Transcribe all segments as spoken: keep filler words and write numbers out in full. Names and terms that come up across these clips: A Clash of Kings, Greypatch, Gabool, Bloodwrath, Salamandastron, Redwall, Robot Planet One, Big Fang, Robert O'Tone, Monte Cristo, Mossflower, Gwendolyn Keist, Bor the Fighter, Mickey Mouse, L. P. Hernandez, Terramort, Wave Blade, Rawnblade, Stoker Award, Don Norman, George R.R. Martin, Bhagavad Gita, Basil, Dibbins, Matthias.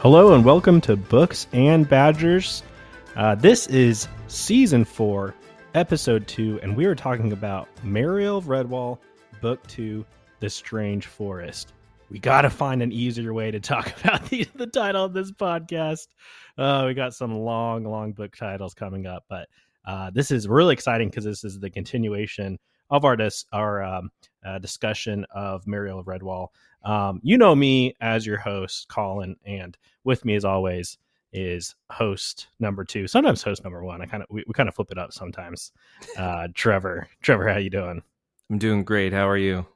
Hello and welcome to Books and Badgers. Uh, this is Season four, Episode two, and we are talking about Mariel of Redwall, Book two, The Strange Forest. We gotta find an easier way to talk about the, the title of this podcast. Uh, we got some long, long book titles coming up, but uh, this is really exciting because this is the continuation of our, dis- our um, uh, discussion of Mariel of Redwall. Um, you know me as your host, Colin, and with me as always is host number two, sometimes host number one. I kind of, we, we kind of flip it up sometimes. Uh, Trevor, Trevor, how you doing? I'm doing great. How are you?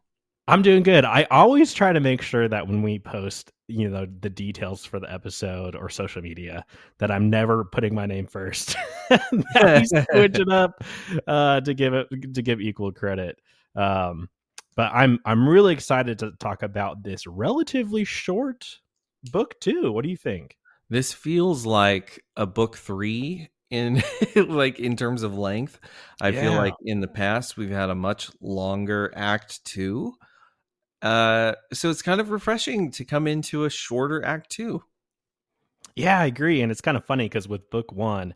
I'm doing good. I always try to make sure that when we post, you know, the details for the episode or social media, that I'm never putting my name first. We switch it up, uh, to give it, to give equal credit. Um, But I'm I'm really excited to talk about this relatively short book two. What do you think? This feels like a book three in like in terms of length. I yeah. feel like in the past we've had a much longer act two. Uh, so it's kind of refreshing to come into a shorter act two. Yeah, I agree. And it's kind of funny because with book one,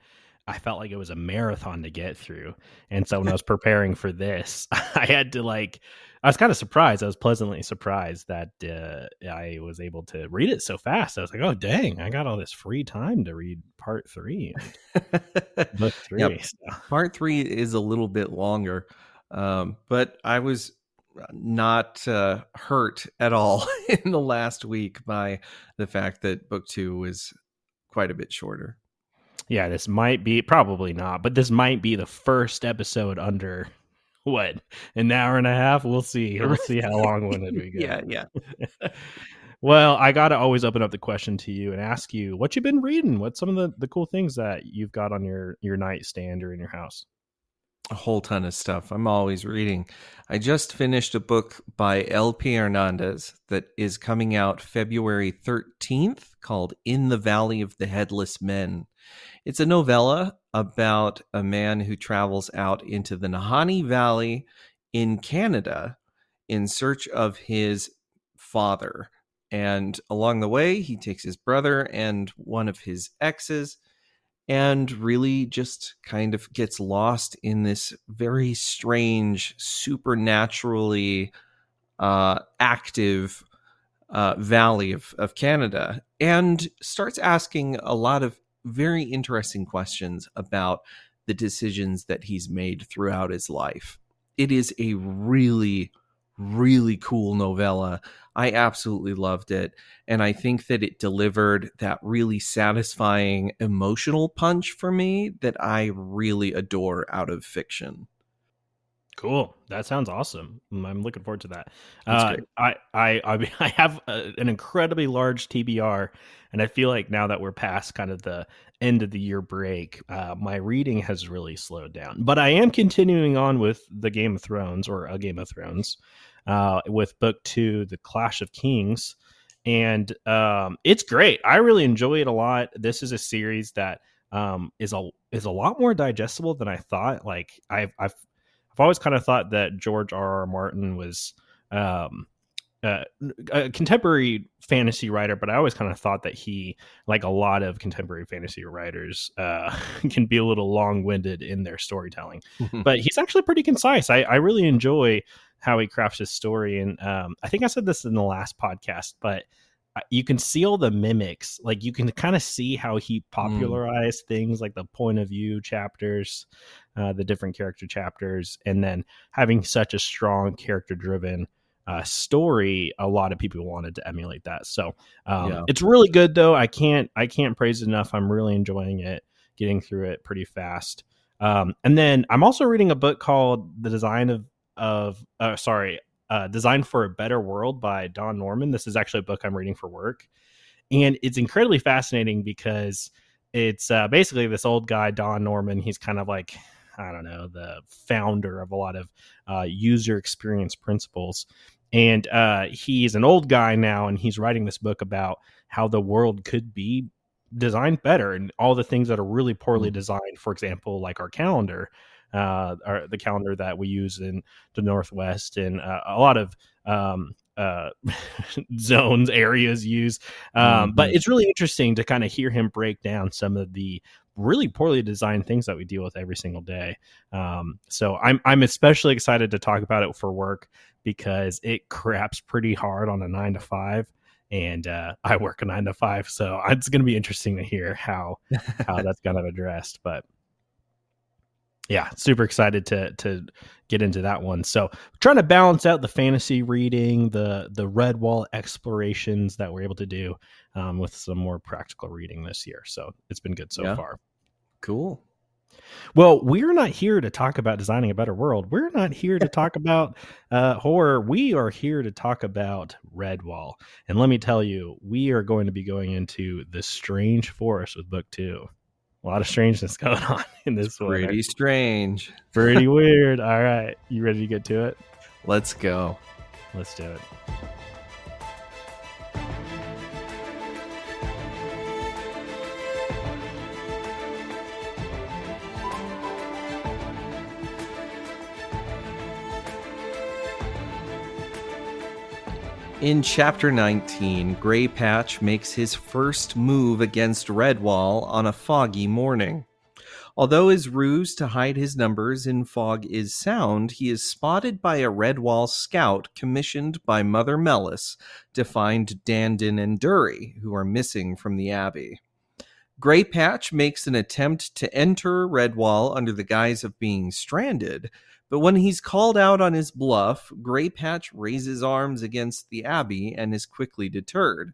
I felt like it was a marathon to get through. And so when I was preparing for this, I had to like, I was kind of surprised. I was pleasantly surprised that uh, I was able to read it so fast. I was like, oh, dang, I got all this free time to read part three. Book three. Yeah, so. Part three is a little bit longer, um, but I was not uh, hurt at all in the last week by the fact that book two was quite a bit shorter. Yeah, this might be, probably not, but this might be the first episode under, what, an hour and a half? We'll see. We'll see how long winded we go. Yeah, yeah. Well, I got to always open up the question to you and ask you what you've been reading. What's some of the, the cool things that you've got on your, your nightstand or in your house? A whole ton of stuff. I'm always reading. I just finished a book by L P Hernandez that is coming out February thirteenth called In the Valley of the Headless Men. It's a novella about a man who travels out into the Nahanni Valley in Canada in search of his father. And along the way, he takes his brother and one of his exes and really just kind of gets lost in this very strange, supernaturally uh, active uh, valley of, of Canada and starts asking a lot of very interesting questions about the decisions that he's made throughout his life. It is a really, really cool novella. I absolutely loved it. And I think that it delivered that really satisfying emotional punch for me that I really adore out of fiction. Cool. That sounds awesome. I'm looking forward to that. Uh, I, I, I, I have a, an incredibly large T B R, and I feel like now that we're past kind of the end of the year break, uh, my reading has really slowed down. But I am continuing on with the Game of Thrones or a Game of Thrones uh, with book two, The Clash of Kings. And um, it's great. I really enjoy it a lot. This is a series that um, is a is a lot more digestible than I thought. Like I've I've I've always kind of thought that George R R. Martin was um, uh, a contemporary fantasy writer, but I always kind of thought that he, like a lot of contemporary fantasy writers, uh, can be a little long-winded in their storytelling. But he's actually pretty concise. I, I really enjoy how he crafts his story. And um, I think I said this in the last podcast, but you can see all the mimics. Like you can kind of see how he popularized mm. things like the point of view chapters, uh, the different character chapters, and then having such a strong character driven uh, story. A lot of people wanted to emulate that. So um, yeah. It's really good though. I can't, I can't praise it enough. I'm really enjoying it, getting through it pretty fast. Um, and then I'm also reading a book called The Design of, of uh, sorry, Uh, Designed for a Better World by Don Norman. This is actually a book I'm reading for work. And it's incredibly fascinating because it's uh, basically this old guy, Don Norman. He's kind of like, I don't know, the founder of a lot of uh, user experience principles. And uh, he's an old guy now, and he's writing this book about how the world could be designed better and all the things that are really poorly designed, for example, like our calendar. Uh, our, the calendar that we use in the Northwest and uh, a lot of um, uh, zones, areas use. Um, mm-hmm. But it's really interesting to kind of hear him break down some of the really poorly designed things that we deal with every single day. Um, so I'm I'm especially excited to talk about it for work because it craps pretty hard on a nine to five. And uh, I work a nine to five. So it's going to be interesting to hear how how that's kind of addressed. But yeah, super excited to to get into that one. So trying to balance out the fantasy reading, the the Redwall explorations that we're able to do um, with some more practical reading this year. So it's been good so yeah. far. Cool. Well, we're not here to talk about designing a better world. We're not here to talk about uh, horror. We are here to talk about Redwall. And let me tell you, we are going to be going into The Strange Forest with book two. A lot of strangeness going on in this one. Pretty strange. Pretty weird. All right. You ready to get to it? Let's go. Let's do it. In Chapter nineteen, Greypatch makes his first move against Redwall on a foggy morning. Although his ruse to hide his numbers in fog is sound, he is spotted by a Redwall scout commissioned by Mother Mellus to find Dandin and Durry, who are missing from the Abbey. Greypatch makes an attempt to enter Redwall under the guise of being stranded, but when he's called out on his bluff, Greypatch raises arms against the Abbey and is quickly deterred.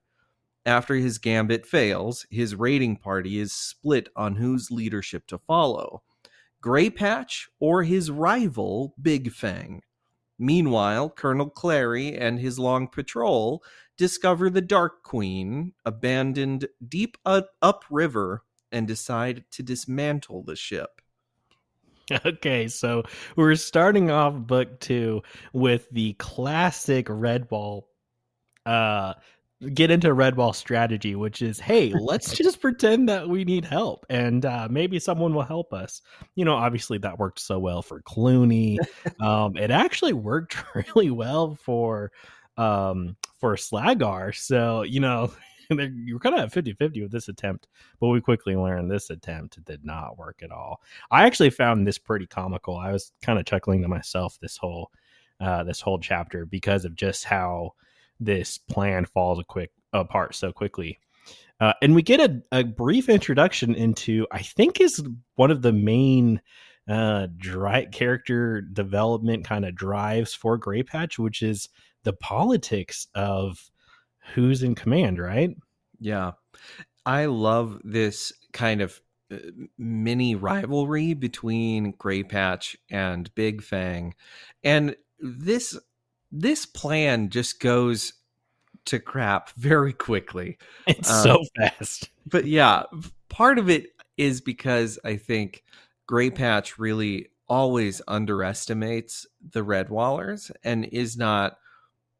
After his gambit fails, his raiding party is split on whose leadership to follow, Greypatch or his rival, Big Fang. Meanwhile, Colonel Clary and his long patrol discover the Dark Queen, abandoned deep up- upriver, and decide to dismantle the ship. Okay, so we're starting off book two with the classic Redwall, uh, get into Redwall strategy, which is, hey, let's just pretend that we need help and uh, maybe someone will help us. You know, obviously that worked so well for Clooney. Um, it actually worked really well for um, for Slagar. So, you know, you were kind of at fifty-fifty with this attempt, but we quickly learned this attempt did not work at all. I actually found this pretty comical. I was kind of chuckling to myself this whole uh, this whole chapter because of just how this plan falls a quick, apart so quickly. Uh, and we get a, a brief introduction into, I think, is one of the main uh, dry, character development kind of drives for Greypatch, which is the politics of who's in command, right? Yeah. I love this kind of uh, mini rivalry between Greypatch and Big Fang. And this this plan just goes to crap very quickly. It's um, so fast. But yeah, part of it is because I think Greypatch really always underestimates the Redwallers and is not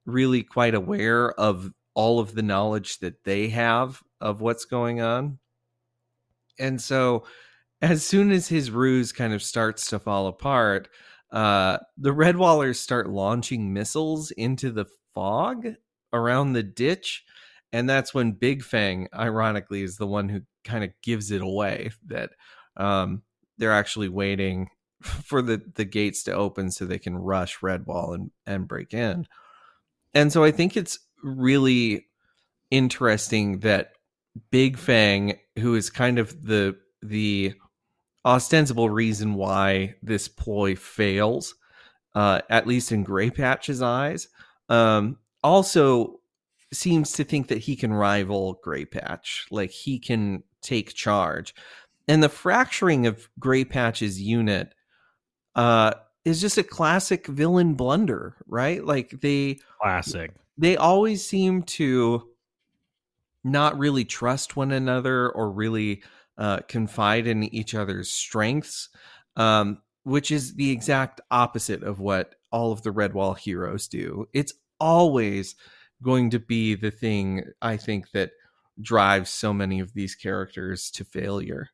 really quite aware of all of the knowledge that they have of what's going on. And so as soon as his ruse kind of starts to fall apart, uh, the Redwallers start launching missiles into the fog around the ditch. And that's when Big Fang, ironically, is the one who kind of gives it away that um, they're actually waiting for the, the gates to open so they can rush Redwall and, and break in. And so I think it's really interesting that Big Fang, who is kind of the the ostensible reason why this ploy fails, uh, at least in Greypatch's eyes, um, also seems to think that he can rival Greypatch, like he can take charge. And the fracturing of Greypatch's unit uh, is just a classic villain blunder, right? Like they classic. They always seem to not really trust one another or really uh, confide in each other's strengths, um, which is the exact opposite of what all of the Redwall heroes do. It's always going to be the thing, I think, that drives so many of these characters to failure.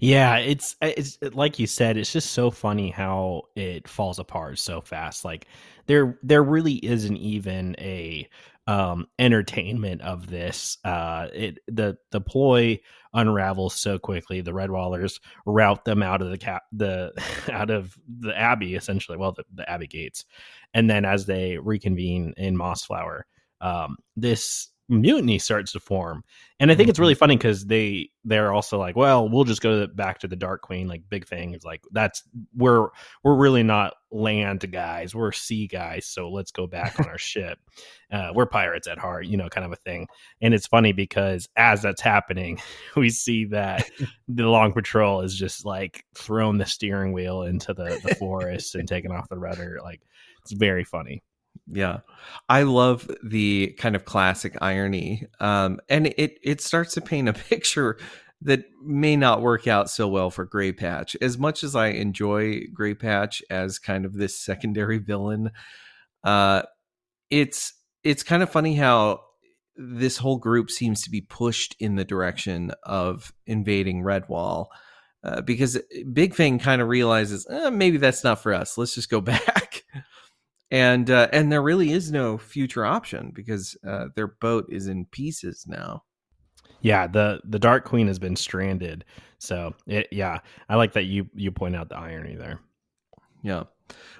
Yeah, it's it's like you said, it's just so funny how it falls apart so fast. Like there there really isn't even a um entertainment of this. Uh it the the ploy unravels so quickly. The Redwallers rout them out of the cap the out of the abbey, essentially, well the, the abbey gates. And then as they reconvene in Mossflower, um this mutiny starts to form. And I think it's really funny because they they're also like, well, we'll just go to the, back to the Dark Queen. Like Big Fang is like, that's we're we're really not land guys, we're sea guys, so let's go back on our ship. Uh we're pirates at heart, you know, kind of a thing. And it's funny because as that's happening, we see that the Long Patrol is just like thrown the steering wheel into the, the forest and taken off the rudder. Like it's very funny. Yeah, I love the kind of classic irony, um, and it it starts to paint a picture that may not work out so well for Greypatch. As much as I enjoy Greypatch as kind of this secondary villain, uh, it's it's kind of funny how this whole group seems to be pushed in the direction of invading Redwall, uh, because Big Fang kind of realizes eh, maybe that's not for us. Let's just go back. And uh, and there really is no future option because uh, their boat is in pieces now. Yeah, the, the Dark Queen has been stranded. So, it, yeah, I like that you, you point out the irony there. Yeah.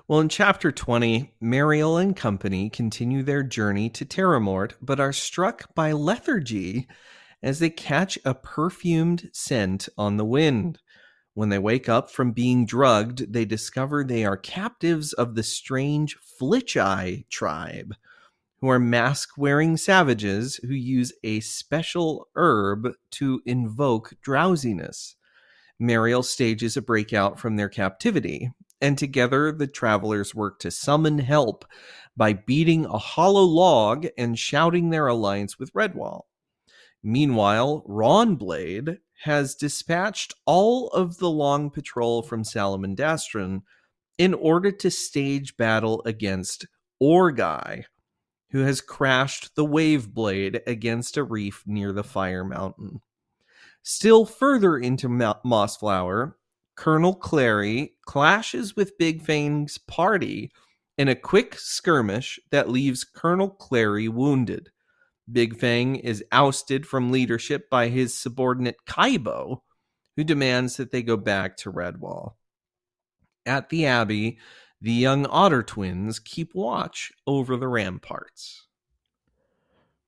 Well, in Chapter twenty, Mariel and company continue their journey to Terramort, but are struck by lethargy as they catch a perfumed scent on the wind. When they wake up from being drugged, they discover they are captives of the strange Flitch-Eye tribe, who are mask-wearing savages who use a special herb to invoke drowsiness. Mariel stages a breakout from their captivity, and together the travelers work to summon help by beating a hollow log and shouting their alliance with Redwall. Meanwhile, Rawnblade has dispatched all of the Long Patrol from Salamandastron in order to stage battle against Orgeye, who has crashed the Wave Blade against a reef near the Fire Mountain. Still further into Ma- Mossflower, Colonel Clary clashes with Big Fang's party in a quick skirmish that leaves Colonel Clary wounded. Big Fang is ousted from leadership by his subordinate Kybo, who demands that they go back to Redwall. At the Abbey, the young Otter twins keep watch over the ramparts.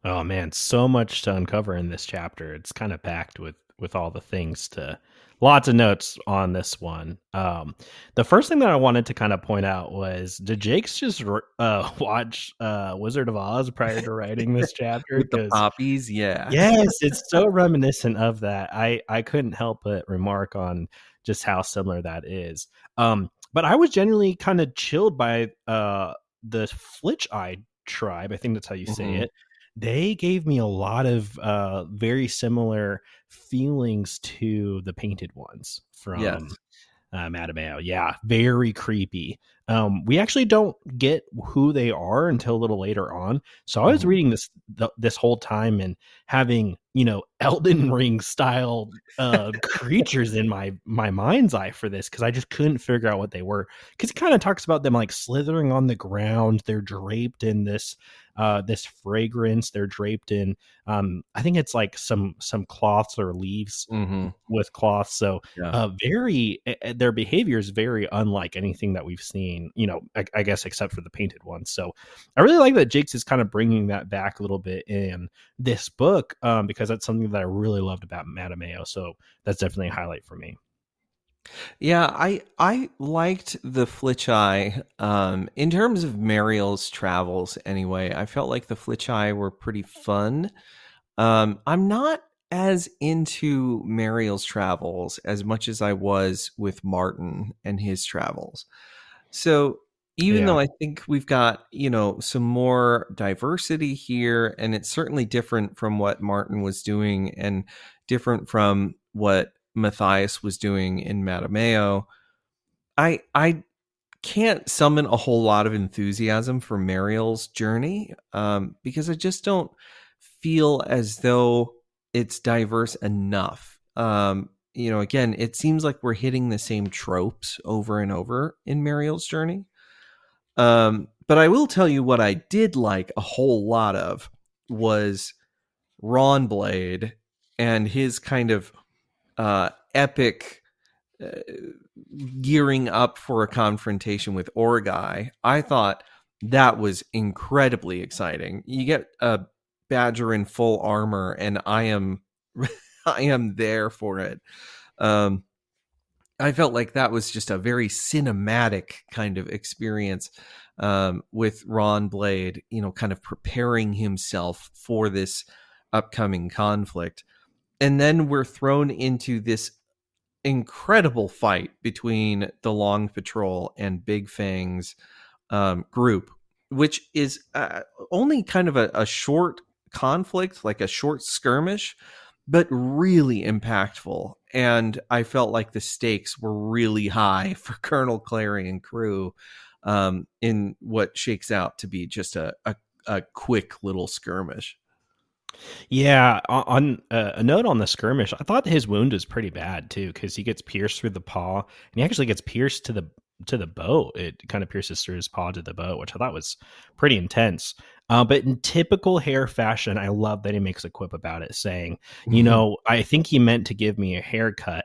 Oh man, so much to uncover in this chapter. It's kind of packed with, with all the things to... Lots of notes on this one. Um, the first thing that I wanted to kind of point out was, did Jake's just uh, watch uh, Wizard of Oz prior to writing this chapter? With the poppies, yeah. Yes, it's so reminiscent of that. I, I couldn't help but remark on just how similar that is. Um, but I was genuinely kind of chilled by uh, the Flitch-Eye tribe. I think that's how you say mm-hmm. it. They gave me a lot of uh, very similar feelings to the Painted Ones from yes. uh, Mattimeo. Yeah, very creepy. Um, we actually don't get who they are until a little later on. So I was reading this th- this whole time and having, you know, Elden Ring style uh, creatures in my, my mind's eye for this because I just couldn't figure out what they were. Because it kind of talks about them like slithering on the ground. They're draped in this Uh, this fragrance. They're draped in, um, I think it's like some some cloths or leaves mm-hmm. with cloths. So, yeah. uh, very uh, their behavior is very unlike anything that we've seen. You know, I, I guess except for the Painted Ones. So, I really like that Jake's is kind of bringing that back a little bit in this book um, because that's something that I really loved about Mattimeo. So that's definitely a highlight for me. Yeah, I I liked the Flitch-Eye. Um, in terms of Mariel's travels, anyway, I felt like the Flitch-Eye were pretty fun. Um, I'm not as into Mariel's travels as much as I was with Martin and his travels. So even yeah. though I think we've got, you know, some more diversity here, and it's certainly different from what Martin was doing and different from what Matthias was doing in Mattimeo, I I can't summon a whole lot of enthusiasm for Mariel's journey um, because I just don't feel as though it's diverse enough. Um, you know, again, it seems like we're hitting the same tropes over and over in Mariel's journey. Um, but I will tell you what I did like a whole lot of was Rawnblade and his kind of uh, epic uh, gearing up for a confrontation with Orgeye. I thought that was incredibly exciting. You get a badger in full armor, and I am... I am there for it. Um, I felt like that was just a very cinematic kind of experience um, with Rawnblade, you know, kind of preparing himself for this upcoming conflict. And then we're thrown into this incredible fight between the Long Patrol and Big Fang's um, group, which is uh, only kind of a, a short conflict, like a short skirmish, but really impactful. And I felt like the stakes were really high for Colonel Clary and crew um, in what shakes out to be just a, a, a quick little skirmish. Yeah. On uh, a note on the skirmish, I thought his wound was pretty bad too, because he gets pierced through the paw, and he actually gets pierced to the to the bow. It kind of pierces through his paw to the bow, which I thought was pretty intense. Uh, but in typical hair fashion, I love that he makes a quip about it, saying, mm-hmm. you know, I think he meant to give me a haircut,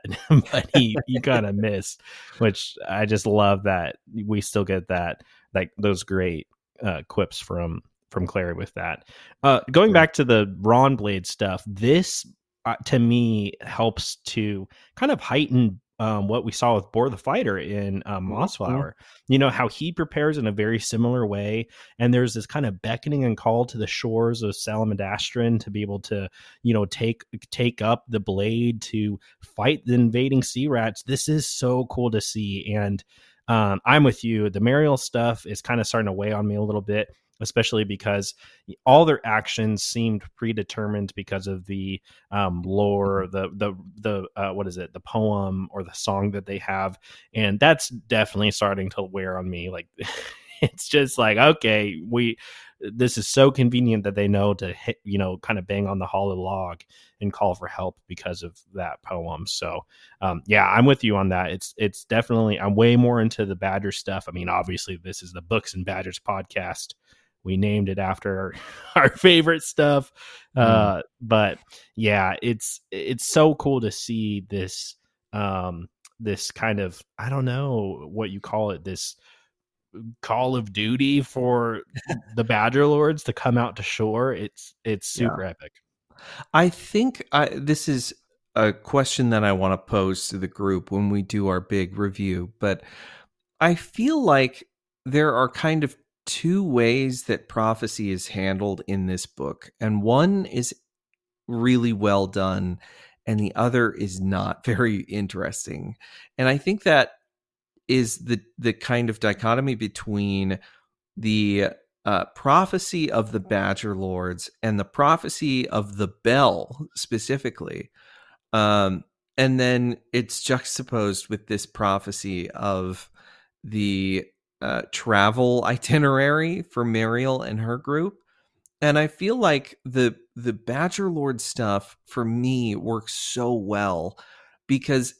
but he, he kind of missed, which I just love that we still get that, like those great uh, quips from from Clary with that. Uh, going back to the Rawnblade stuff, this uh, to me helps to kind of heighten Um, what we saw with Bor the Fighter in um, Mossflower, mm-hmm. you know, how he prepares in a very similar way. And there's this kind of beckoning and call to the shores of Salamandastron to be able to, you know, take take up the blade to fight the invading sea rats. This is so cool to see. And um, I'm with you. The Mariel stuff is kind of starting to weigh on me a little bit, especially because all their actions seemed predetermined because of the um, lore, the, the, the, uh, what is it? The poem or the song that they have. And that's definitely starting to wear on me. Like, it's just like, okay, we, this is so convenient that they know to hit, you know, kind of bang on the hollow log and call for help because of that poem. So um, yeah, I'm with you on that. It's, it's definitely, I'm way more into the badger stuff. I mean, obviously this is the Books and Badgers podcast. We named it after our, our favorite stuff. Uh, mm. But yeah, it's, it's so cool to see this, um, this kind of, I don't know what you call it, this Call of Duty for the Badger Lords to come out to shore. It's, it's super yeah. epic. I think I, this is a question that I want to pose to the group when we do our big review, but I feel like there are kind of two ways that prophecy is handled in this book, and one is really well done and the other is not very interesting. And I think that is the the kind of dichotomy between the uh, prophecy of the Badger Lords and the prophecy of the Bell specifically, um, and then it's juxtaposed with this prophecy of the Uh, travel itinerary for Mariel and her group. And I feel like the the Badger Lord stuff for me works so well because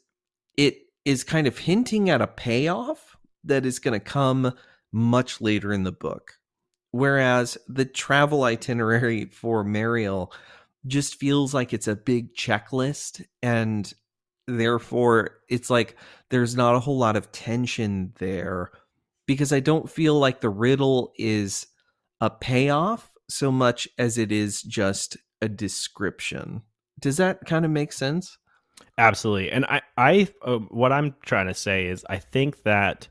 it is kind of hinting at a payoff that is going to come much later in the book, whereas the travel itinerary for Mariel just feels like it's a big checklist, and therefore it's like there's not a whole lot of tension there, because I don't feel like the riddle is a payoff so much as it is just a description. Does that kind of make sense? Absolutely. And I, I uh, what I'm trying to say is I think that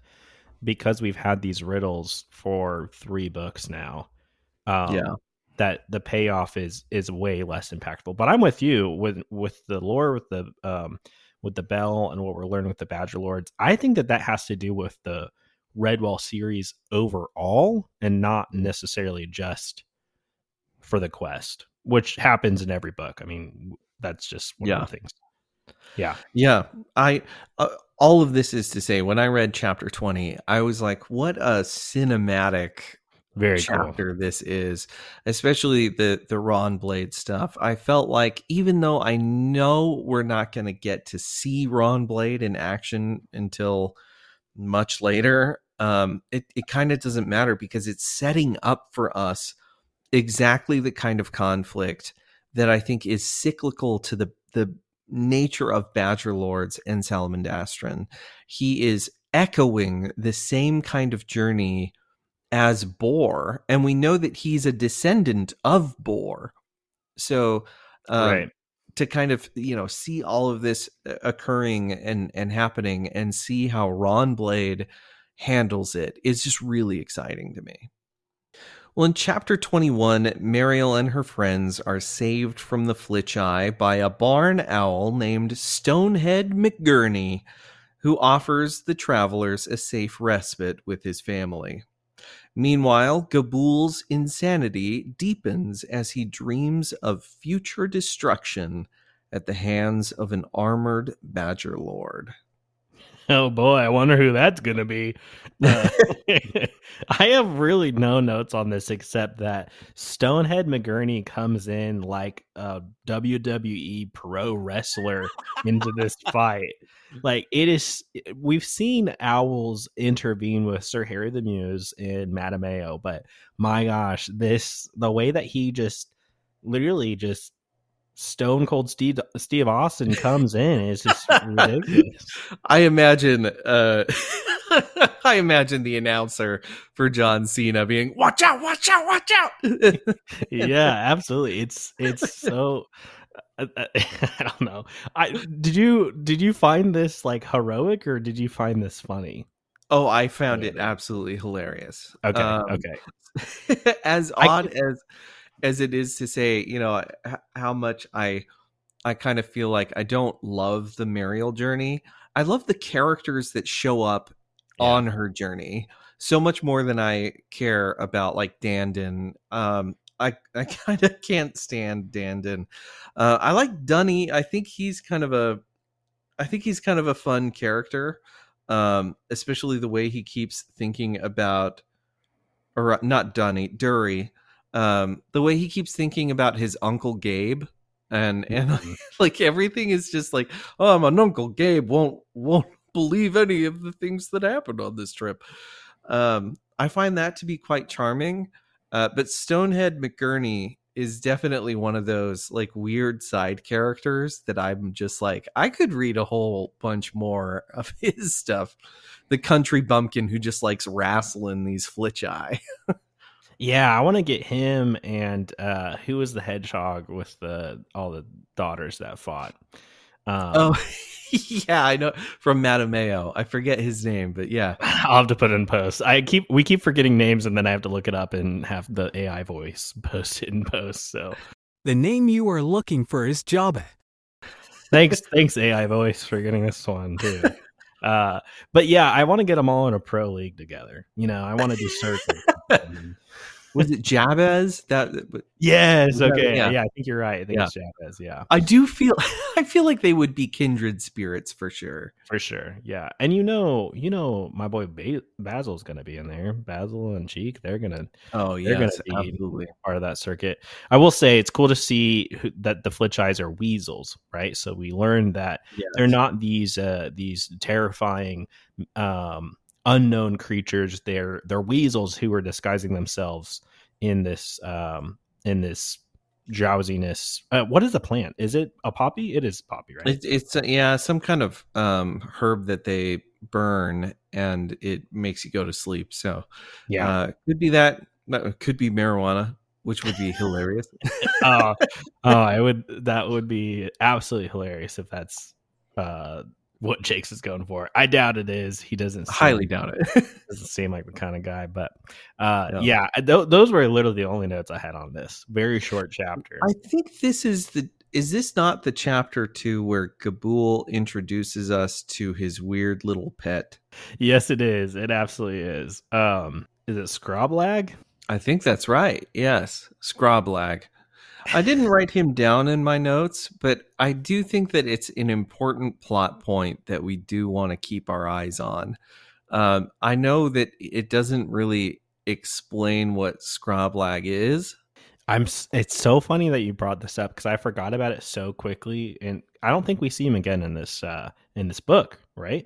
because we've had these riddles for three books now, um, yeah. that the payoff is is way less impactful. But I'm with you with with the lore, with the um, with the Bell, and what we're learning with the Badger Lords. I think that that has to do with the Redwall series overall and not necessarily just for the quest, which happens in every book. I mean, that's just one yeah. of the things. Yeah. Yeah. I, uh, all of this is to say, when I read chapter twenty, I was like, what a cinematic Very chapter cool. This is, especially the the Rawnblade stuff. I felt like, even though I know we're not going to get to see Rawnblade in action until much later, um, it, it kind of doesn't matter because it's setting up for us exactly the kind of conflict that I think is cyclical to the the nature of Badger Lords and Salamandastron. He is echoing the same kind of journey as Boar, and we know that he's a descendant of Boar, so um, right. to kind of, you know, see all of this occurring and and happening and see how Rawnblade handles it is just really exciting to me. Well, in chapter twenty-one, Mariel and her friends are saved from the Flitch-Eye by a barn owl named Stonehead McGurney, who offers the travelers a safe respite with his family. Meanwhile, Gabool's insanity deepens as he dreams of future destruction at the hands of an armored Badger Lord. Oh boy, I wonder who that's going to be. Uh, I have really no notes on this except that Stonehead McGurney comes in like a W W E pro wrestler into this fight. Like, it is, we've seen owls intervene with Sir Harry the Muse in Mattimeo, but my gosh, this, the way that he just literally just Stone Cold Steve Steve Austin comes in is just ridiculous. I imagine, uh, I imagine the announcer for John Cena being "Watch out! Watch out! Watch out!" Yeah, absolutely. It's it's so. I, I, I don't know. I did you did you find this like heroic, or did you find this funny? Oh, I found it absolutely hilarious. Okay, um, okay. As odd I, as. As it is to say, you know, how much I I kind of feel like I don't love the Mariel journey. I love the characters that show up yeah. on her journey so much more than I care about, like Dandin. Um, I, I kind of can't stand Dandin. Uh, I like Dunny. I think he's kind of a I think he's kind of a fun character, um, especially the way he keeps thinking about or not Dunny, Durry. Um, the way he keeps thinking about his Uncle Gabe and, and mm-hmm. like everything is just like, oh, my Uncle Gabe won't, won't believe any of the things that happened on this trip. Um, I find that to be quite charming. Uh, but Stonehead McGurney is definitely one of those like weird side characters that I'm just like, I could read a whole bunch more of his stuff. The country bumpkin who just likes wrestling these Flitch-Eye. Yeah, I want to get him and uh, who was the hedgehog with the all the daughters that fought? Um, oh, yeah, I know from Mattimeo. I forget his name, but yeah, I'll have to put it in post. I keep we keep forgetting names, and then I have to look it up and have the A I voice post it in post. So the name you are looking for is Jabez. Thanks, thanks A I voice for getting this one too. Uh, but yeah, I want to get them all in a pro league together. You know, I want to do circles. Was it Jabez? That yes, okay, that, yeah. yeah, I think you're right. I think yeah. it's Jabez. Yeah, I do feel, I feel like they would be kindred spirits for sure, for sure. Yeah, and you know, you know, my boy ba- Basil's gonna be in there. Basil and Cheek, they're gonna, oh yeah, they're gonna be absolutely part of that circuit. I will say it's cool to see who, that the Flitch-Eyes are weasels, right? So we learned that yes. they're not these uh, these terrifying. Um, unknown creatures. They're they're weasels who are disguising themselves in this um in this drowsiness. Uh, what is the plant? Is it a poppy? It is poppy, right? It, it's a, yeah, some kind of um herb that they burn and it makes you go to sleep. So yeah, uh, could be that. Could be marijuana, which would be hilarious. uh, oh, I would. That would be absolutely hilarious if that's. Uh, what Jakes is going for. I doubt it is. He doesn't seem, highly doubt it. Doesn't seem like the kind of guy, but uh, no. yeah, th- those were literally the only notes I had on this very short chapter. I think this is the, is this not the chapter two where Gabool introduces us to his weird little pet? Yes, it is. It absolutely is. Um, is it Scroblag? I think that's right. Yes. Scroblag. I didn't write him down in my notes, but I do think that it's an important plot point that we do want to keep our eyes on. Um, I know that it doesn't really explain what Scroblag is? I'm. It's so funny that you brought this up because I forgot about it so quickly, and I don't think we see him again in this uh, in this book, right?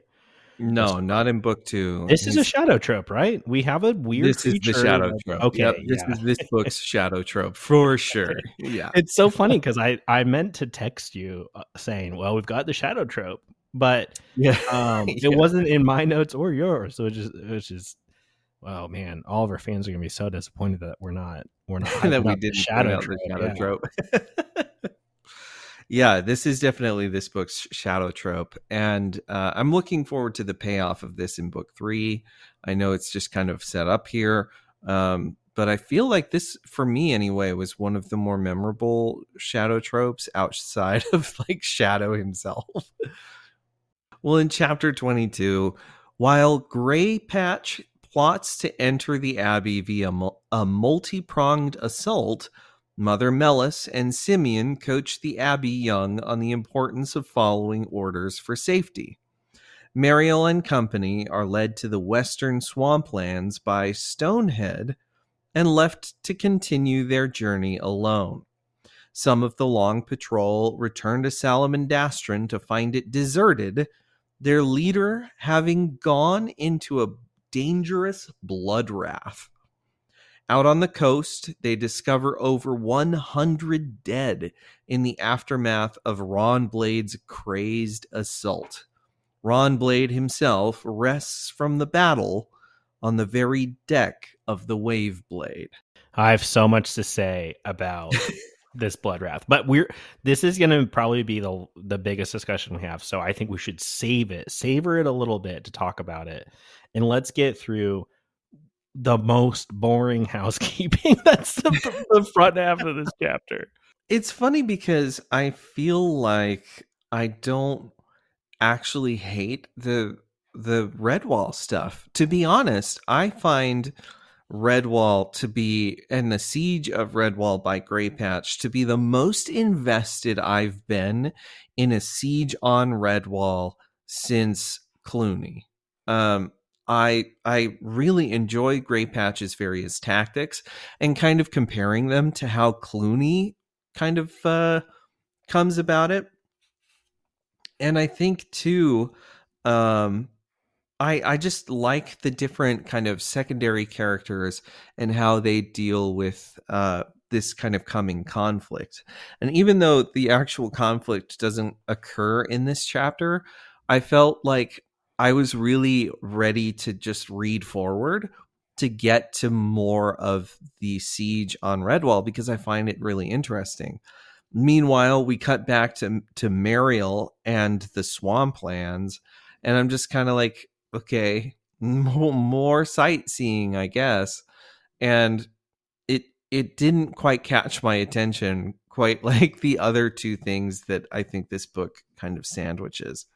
No, not in book two. This He's, is a shadow trope, right? We have a weird. This is the shadow of, trope. Okay, yep, this yeah. is this book's shadow trope for sure. Yeah, it's so funny because I I meant to text you saying, "Well, we've got the shadow trope," but yeah. um, it yeah. wasn't in my notes or yours, so it just it was just. Wow, man! All of our fans are gonna be so disappointed that we're not we're not that we didn't shadow trope. Shadow yeah. trope. Yeah, this is definitely this book's shadow trope, and uh, I'm looking forward to the payoff of this in book three. I know it's just kind of set up here, um, but I feel like this, for me anyway, was one of the more memorable shadow tropes outside of like Shadow himself. Well, in chapter twenty-two, while Greypatch plots to enter the Abbey via a multi-pronged assault, Mother Mellus and Simeon coach the Abbey young on the importance of following orders for safety. Mariel and company are led to the western swamplands by Stonehead and left to continue their journey alone. Some of the long patrol return to Salamandastron to find it deserted, their leader having gone into a dangerous Bloodwrath. Out on the coast, they discover over one hundred dead in the aftermath of Rawnblade's crazed assault. Rawnblade himself rests from the battle on the very deck of the Wave Blade. I have so much to say about this Bloodwrath, but we're this is going to probably be the the biggest discussion we have, so I think we should save it, savor it a little bit to talk about it. And let's get through the most boring housekeeping. That's the, the front half of this chapter. It's funny because I feel like I don't actually hate the the Redwall stuff. To be honest, I find Redwall to be, and the siege of Redwall by Greypatch, to be the most invested I've been in a siege on Redwall since Clooney. Um, I I really enjoy Greypatch's various tactics and kind of comparing them to how Clooney kind of uh, comes about it. And I think, too, um, I, I just like the different kind of secondary characters and how they deal with uh, this kind of coming conflict. And even though the actual conflict doesn't occur in this chapter, I felt like I was really ready to just read forward to get to more of the siege on Redwall because I find it really interesting. Meanwhile, we cut back to, to Mariel and the swamplands, and I'm just kind of like, okay, more, more sightseeing, I guess. And it it didn't quite catch my attention, quite like the other two things that I think this book kind of sandwiches.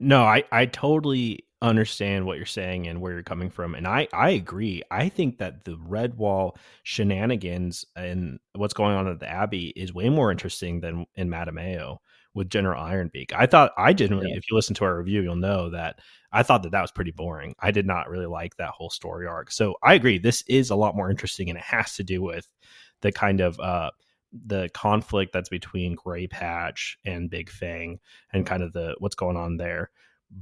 No, I, I totally understand what you're saying and where you're coming from. And I, I agree. I think that the Redwall shenanigans and what's going on at the Abbey is way more interesting than in Mattimeo with General Ironbeak. I thought I genuinely, yeah. if you listen to our review, you'll know that I thought that that was pretty boring. I did not really like that whole story arc. So I agree. This is a lot more interesting, and it has to do with the kind of uh, the conflict that's between Greypatch and Big Fang and kind of the what's going on there.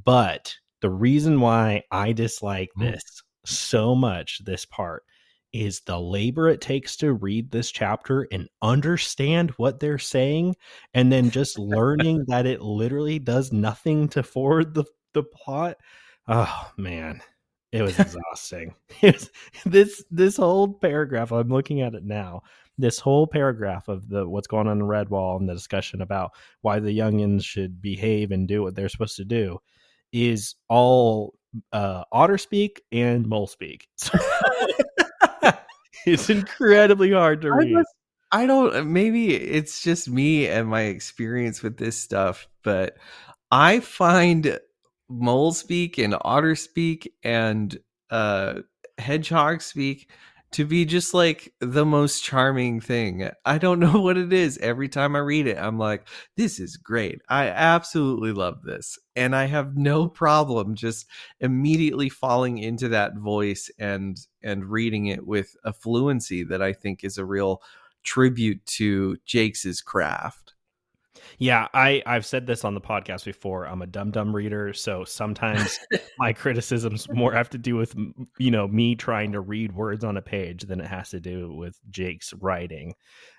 But the reason why I dislike this so much, this part, is the labor it takes to read this chapter and understand what they're saying. And then just learning that it literally does nothing to forward the, the plot. Oh man, it was exhausting. It was, this, this whole paragraph, I'm looking at it now, this whole paragraph of the what's going on in Redwall and the discussion about why the youngins should behave and do what they're supposed to do is all uh, otter speak and mole speak. So it's incredibly hard to read. I, just, I don't, maybe it's just me and my experience with this stuff, but I find mole speak and otter speak and uh, hedgehog speak to be just like the most charming thing. I don't know what it is. Every time I read it, I'm like, this is great. I absolutely love this. And I have no problem just immediately falling into that voice and and reading it with a fluency that I think is a real tribute to Jake's craft. Yeah, I, I've said this on the podcast before. I'm a dum-dum reader, so sometimes my criticisms more have to do with, you know, me trying to read words on a page than it has to do with Jake's writing.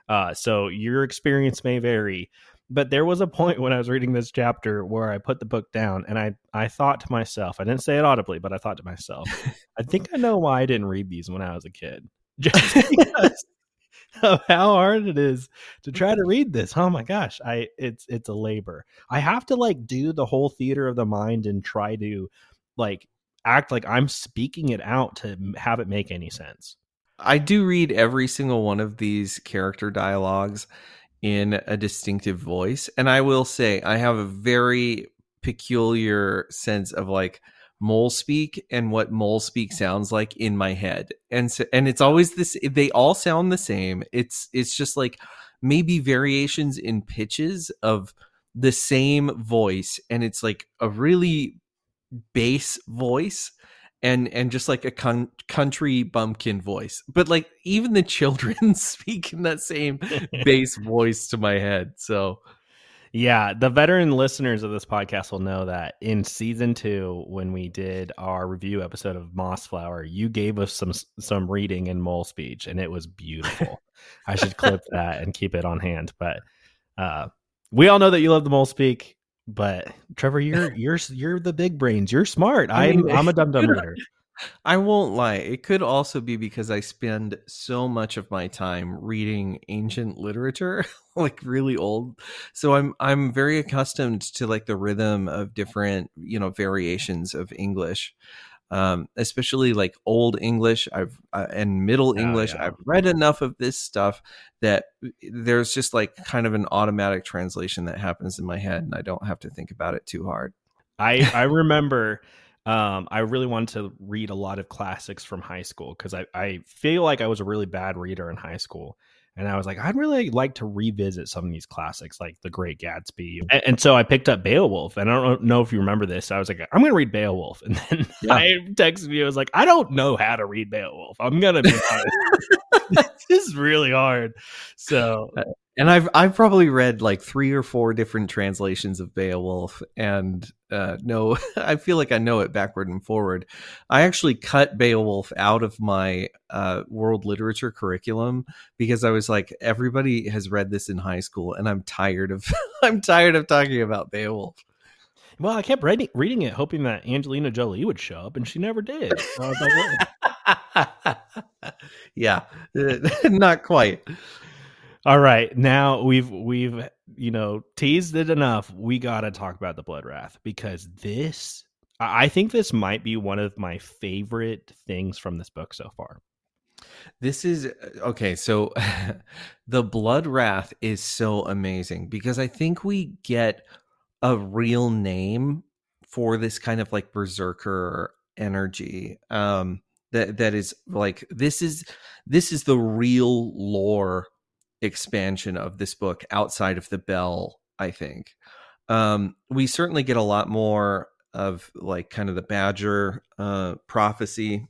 Uh, so your experience may vary. But there was a point when I was reading this chapter where I put the book down and I, I thought to myself, I didn't say it audibly, but I thought to myself, I think I know why I didn't read these when I was a kid. Just because of how hard it is to try to read this. Oh my gosh. I it's it's a labor. I have to like do the whole theater of the mind and try to like act like I'm speaking it out to have it make any sense. I do read every single one of these character dialogues in a distinctive voice, and I will say I have a very peculiar sense of like mole speak and what mole speak sounds like in my head. And so, and it's always this, they all sound the same. It's, it's just like maybe variations in pitches of the same voice. And it's like a really bass voice and, and just like a con- country bumpkin voice, but like even the children speak in that same bass voice to my head. So yeah, the veteran listeners of this podcast will know that in season two, when we did our review episode of Mossflower, you gave us some some reading in mole speech, and it was beautiful. I should clip that and keep it on hand. But uh, we all know that you love the mole speak. But Trevor, you're you're you're the big brains. You're smart. I mean, I'm I'm a dum dum reader. I won't lie. It could also be because I spend so much of my time reading ancient literature, like really old. So I'm I'm very accustomed to like the rhythm of different, you know, variations of English, um, especially like old English. I've uh, and Middle English. Oh, yeah. I've read enough of this stuff that there's just like kind of an automatic translation that happens in my head, and I don't have to think about it too hard. I I remember. Um, I really wanted to read a lot of classics from high school because I, I feel like I was a really bad reader in high school. And I was like, I'd really like to revisit some of these classics like The Great Gatsby. And, and so I picked up Beowulf. And I don't know if you remember this. I was like, I'm going to read Beowulf. And then yeah. I texted you. I was like, I don't know how to read Beowulf. I'm going to be honest. This is really hard. So... And I've I've probably read like three or four different translations of Beowulf, and uh, no, I feel like I know it backward and forward. I actually cut Beowulf out of my uh, world literature curriculum because I was like, everybody has read this in high school, and I'm tired of I'm tired of talking about Beowulf. Well, I kept reading reading it, hoping that Angelina Jolie would show up, and she never did. So I was like, what? Yeah, not quite. All right, now we've we've you know teased it enough. We gotta talk about the Bloodwrath because this, I think this might be one of my favorite things from this book so far. This is okay. So, the Bloodwrath is so amazing because I think we get a real name for this kind of like berserker energy. Um, that that is like this is this is the real lore expansion of this book outside of the bell. I think um we certainly get a lot more of like kind of the badger uh prophecy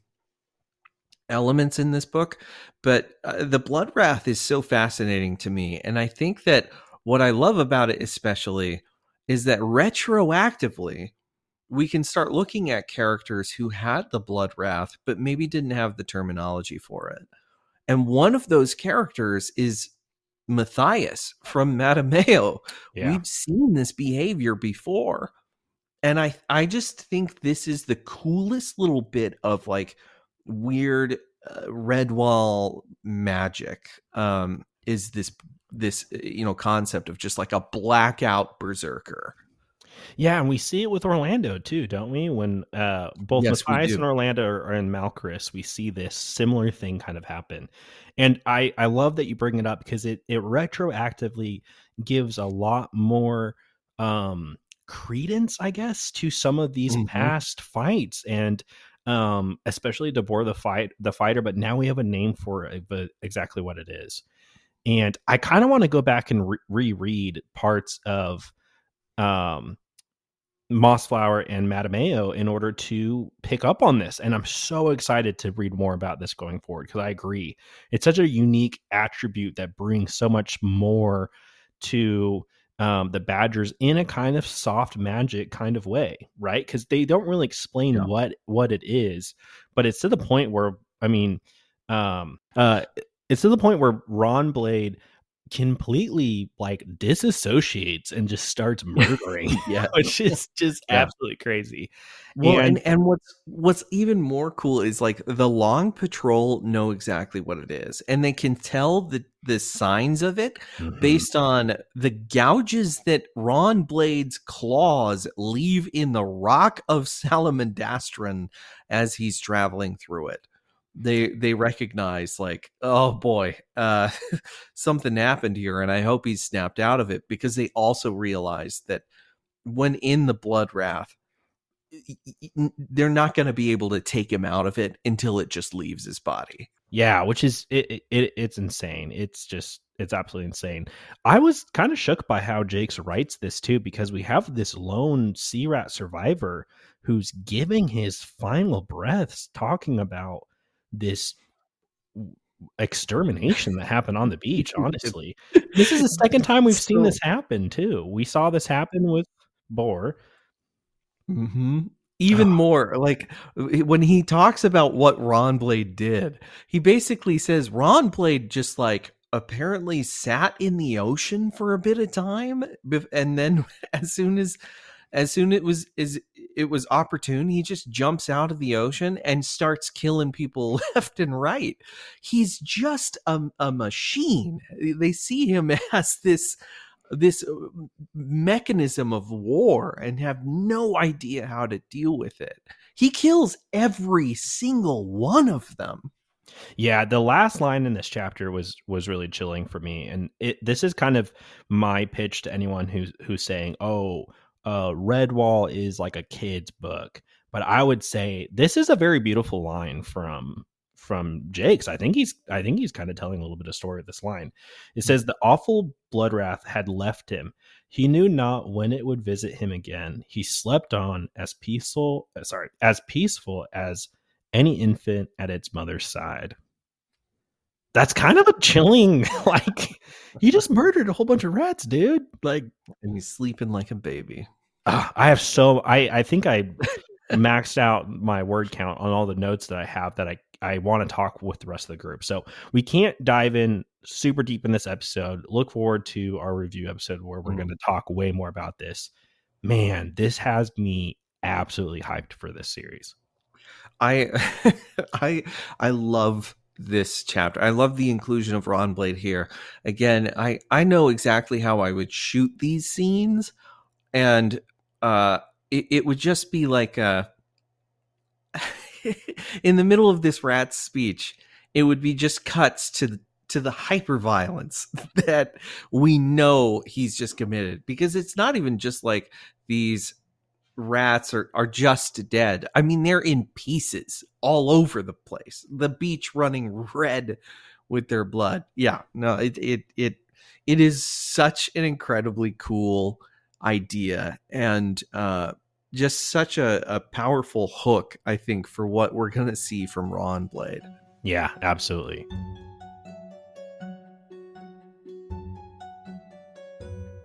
elements in this book, but uh, the Bloodwrath is so fascinating to me, and I think that what I love about it especially is that retroactively we can start looking at characters who had the Bloodwrath but maybe didn't have the terminology for it. And one of those characters is Matthias from Mattimeo. Yeah. We've seen this behavior before. And I, I just think this is the coolest little bit of like weird uh, Redwall magic um, is this, this, you know, concept of just like a blackout berserker. Yeah. And we see it with Orlando too, don't we? When uh, both yes, Matthias and Orlando are, are in Malchorus, we see this similar thing kind of happen. And I, I love that you bring it up because it, it retroactively gives a lot more um, credence, I guess, to some of these mm-hmm. past fights. And um, especially Deborah the fight the fighter. But now we have a name for it, but exactly what it is. And I kind of want to go back and re- reread parts of um, Mossflower and Mattimeo in order to pick up on this. And I'm so excited to read more about this going forward, because I agree. It's such a unique attribute that brings so much more to um, the Badgers in a kind of soft magic kind of way, right? Because they don't really explain yeah. what what it is, but it's to the point where, I mean, um, uh, it's to the point where Rawnblade completely like disassociates and just starts murdering, yeah, which is just yeah. absolutely crazy. Well, and, and and what's what's even more cool is like the Long Patrol know exactly what it is, and they can tell the the signs of it mm-hmm. based on the gouges that Rawnblade's claws leave in the rock of Salamandastron as he's traveling through it. They they recognize like, oh boy, uh, something happened here, and I hope he's snapped out of it, because they also realize that when in the Bloodwrath, they're not going to be able to take him out of it until it just leaves his body. Yeah, which is it, it it's insane. It's just it's absolutely insane. I was kind of shook by how Jakes writes this too, because we have this lone sea rat survivor who's giving his final breaths talking about this extermination that happened on the beach. Honestly, this is the second time we've seen this happen too. We saw this happen with Boar. Mm-hmm. Even oh. more like when he talks about what Rawnblade did, he basically says Rawnblade just like apparently sat in the ocean for a bit of time, and then as soon as As soon as it was is it was opportune, he just jumps out of the ocean and starts killing people left and right. He's just a, a machine. They see him as this this mechanism of war and have no idea how to deal with it. He kills every single one of them. Yeah, the last line in this chapter was was really chilling for me, and it this is kind of my pitch to anyone who's who's saying, "Oh, Uh, Redwall is like a kid's book," but I would say this is a very beautiful line from from Jakes. I think he's I think he's kind of telling a little bit of story of this line. It says, "The awful Bloodwrath had left him. He knew not when it would visit him again. He slept on as peaceful, sorry, as peaceful as any infant at its mother's side." That's kind of a chilling, like, you just murdered a whole bunch of rats, dude. Like, and he's sleeping like a baby. Uh, I have so, I, I think I maxed out my word count on all the notes that I have that I, I want to talk with the rest of the group. So we can't dive in super deep in this episode. Look forward to our review episode where we're mm. going to talk way more about this. Man, this has me absolutely hyped for this series. I, I, I love this chapter. I love the inclusion of Rawnblade here. Again, I, I know exactly how I would shoot these scenes, and uh, it, it would just be like a in the middle of this rat's speech, it would be just cuts to the, to the hyperviolence that we know he's just committed, because it's not even just like these rats are, are just dead. I mean, they're in pieces all over the place. The beach running red with their blood. Yeah, no, it it it it is such an incredibly cool idea, and uh, just such a, a powerful hook, I think, for what we're going to see from Rawnblade. Yeah, absolutely.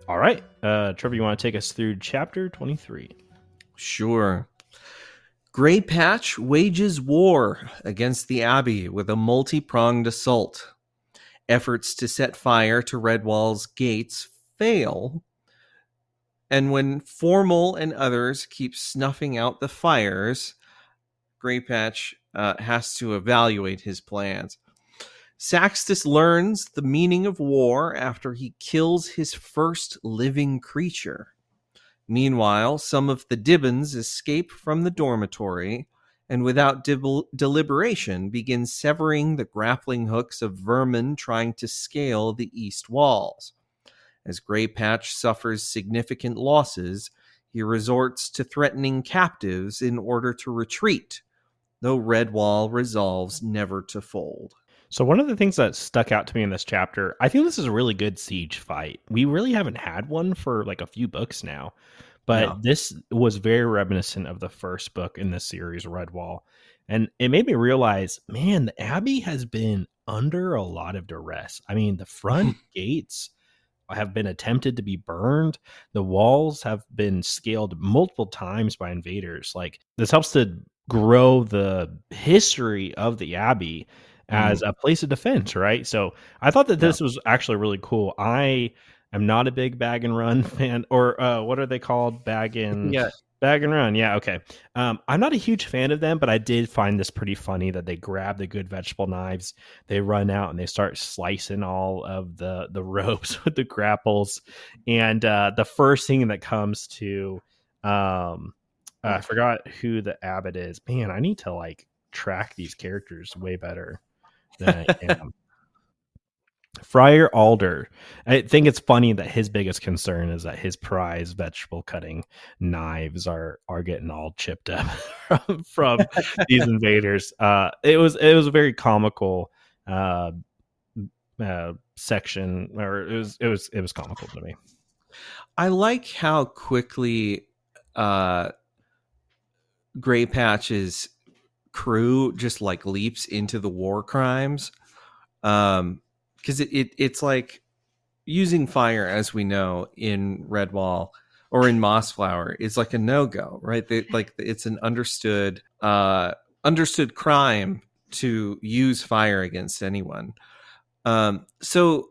All right, uh, Trevor, you want to take us through chapter twenty-three? Sure. Greypatch wages war against the Abbey with a multi-pronged assault. Efforts to set fire to Redwall's gates fail, and when Formal and others keep snuffing out the fires, Greypatch uh, has to evaluate his plans. Saxtus learns the meaning of war after he kills his first living creature. Meanwhile, some of the Dibbins escape from the dormitory and without deb- deliberation begin severing the grappling hooks of vermin trying to scale the east walls. As Greypatch suffers significant losses, he resorts to threatening captives in order to retreat, though Redwall resolves never to fold. So one of the things that stuck out to me in this chapter, I think this is a really good siege fight. We really haven't had one for like a few books now, but no. This was very reminiscent of the first book in this series, Redwall. And it made me realize, man, the Abbey has been under a lot of duress. I mean, the front gates have been attempted to be burned. The walls have been scaled multiple times by invaders. Like, this helps to grow the history of the Abbey as mm. a place of defense, right? So I thought that this yeah. was actually really cool. I am not a big bag and run fan, or uh, what are they called? Bag and yeah. bag and run. Yeah. Okay. Um, I'm not a huge fan of them, but I did find this pretty funny that they grab the good vegetable knives. They run out and they start slicing all of the, the ropes with the grapples. And uh, the first thing that comes to, um, uh, I forgot who the abbot is, man, I need to like track these characters way better. than I am. Friar Alder. I think it's funny that his biggest concern is that his prize vegetable cutting knives are are getting all chipped up from, from these invaders. Uh, it was it was a very comical uh, uh, section, or it was it was it was comical to me. I like how quickly uh, Greypatch is. Crew just like leaps into the war crimes, um because it, it it's like using fire, as we know in Redwall or in Mossflower, is like a no-go, right? They, like it's an understood uh understood crime to use fire against anyone. Um so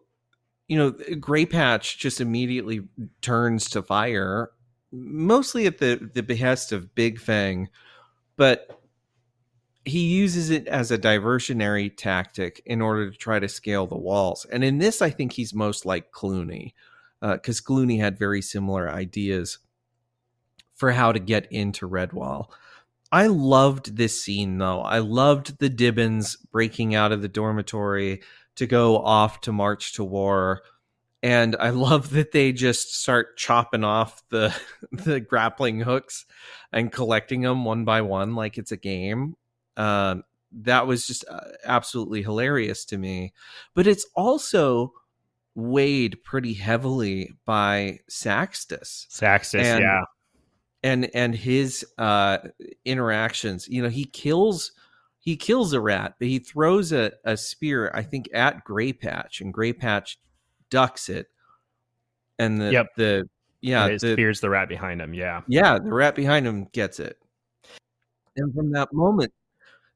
you know, Greypatch just immediately turns to fire, mostly at the the behest of Big Fang, but he uses it as a diversionary tactic in order to try to scale the walls. And in this, I think he's most like Clooney, because uh, Clooney had very similar ideas for how to get into Redwall. I loved this scene, though. I loved the Dibbins breaking out of the dormitory to go off to march to war. And I love that they just start chopping off the, the grappling hooks and collecting them one by one like it's a game. Um, that was just uh, absolutely hilarious to me, but it's also weighed pretty heavily by Saxtus. Saxtus, and, yeah, and and his uh, interactions. You know, he kills he kills a rat, but he throws a, a spear, I think, at Greypatch, and Greypatch ducks it, and the yep. the yeah, the, spears the rat behind him. Yeah, yeah, the rat behind him gets it, and from that moment.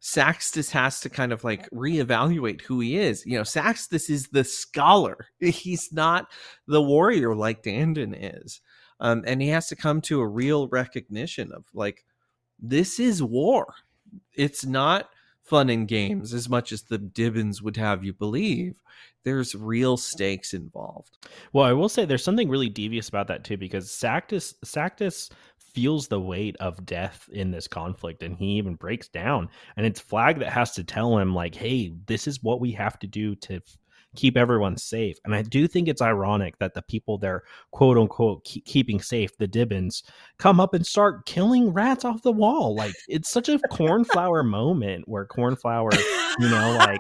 Saxtus has to kind of like reevaluate who he is. You know, Saxtus is the scholar. He's not the warrior like Dandin is. Um, and he has to come to a real recognition of like, this is war. It's not fun and games as much as the Dibbins would have you believe. There's real stakes involved. Well, I will say there's something really devious about that too, because Saxtus, Saxtus, feels the weight of death in this conflict, and he even breaks down, and it's Flag that has to tell him like, hey, this is what we have to do to f- keep everyone safe. And I do think it's ironic that the people they're quote unquote keep- keeping safe, the Dibbins, come up and start killing rats off the wall. Like, it's such a Cornflower moment where Cornflower, you know, like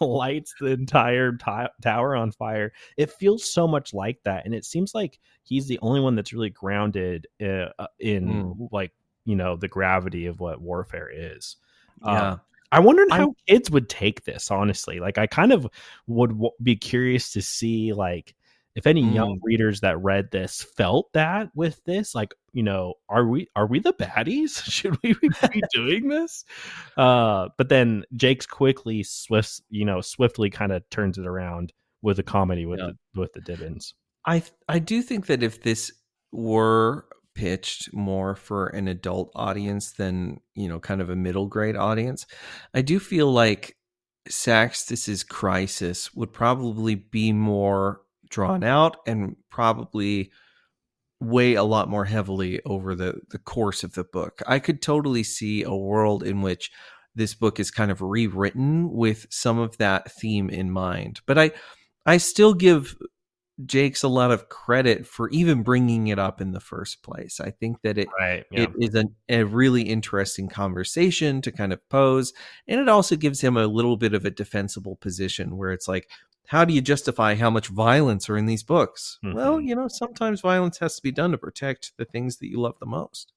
lights the entire t- tower on fire. It feels so much like that, and it seems like he's the only one that's really grounded uh, in mm. like, you know, the gravity of what warfare is. Yeah. Um, I wondered how I'm, kids would take this, honestly. Like, I kind of would w- be curious to see like if any mm. young readers that read this felt that with this, like, you know, are we are we the baddies? Should we be doing this? Uh, but then Jake's quickly swifts, you know, swiftly kind of turns it around with a comedy with yeah. the, with the Dibbins. I I do think that if this were pitched more for an adult audience than, you know, kind of a middle grade audience, I do feel like Saxtus's crisis would probably be more drawn out and probably weigh a lot more heavily over the, the course of the book. I could totally see a world in which this book is kind of rewritten with some of that theme in mind. But I I still give Jake's a lot of credit for even bringing it up in the first place. I think that it right, yeah. it is an, a really interesting conversation to kind of pose. And it also gives him a little bit of a defensible position where it's like, how do you justify how much violence are in these books? Mm-hmm. Well, you know, sometimes violence has to be done to protect the things that you love the most.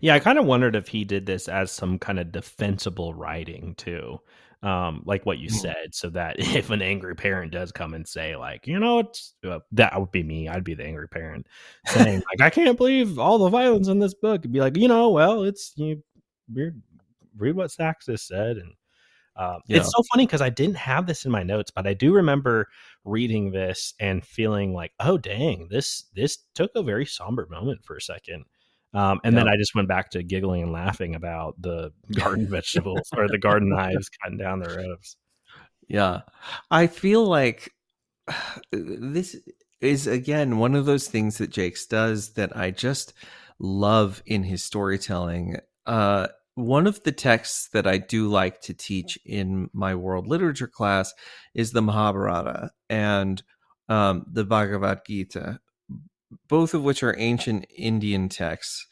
Yeah, I kind of wondered if he did this as some kind of defensible writing too. Um, like what you said, so that if an angry parent does come and say, like, you know, it's uh, that would be me. I'd be the angry parent saying, like, I can't believe all the violence in this book. It'd be like, you know, well, it's you weird. Read what Saxtus said, and uh, it's know. so funny because I didn't have this in my notes, but I do remember reading this and feeling like, oh dang, this this took a very somber moment for a second. Um, and yeah. then I just went back to giggling and laughing about the garden vegetables or the garden knives cutting down their rows. Yeah. I feel like this is, again, one of those things that Jakes does that I just love in his storytelling. Uh, one of the texts that I do like to teach in my world literature class is the Mahabharata and um, the Bhagavad Gita, both of which are ancient Indian texts.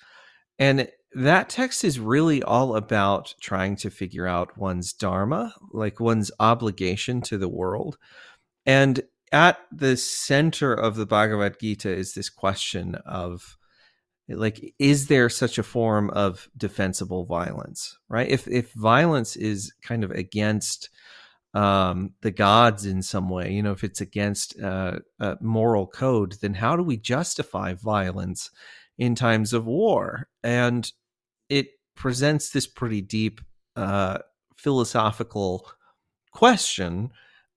And that text is really all about trying to figure out one's dharma, like one's obligation to the world. And at the center of the Bhagavad Gita is this question of, like, is there such a form of defensible violence, right? If if violence is kind of against um the gods in some way, you know, if it's against uh, uh moral code, then how do we justify violence in times of war? And it presents this pretty deep uh philosophical question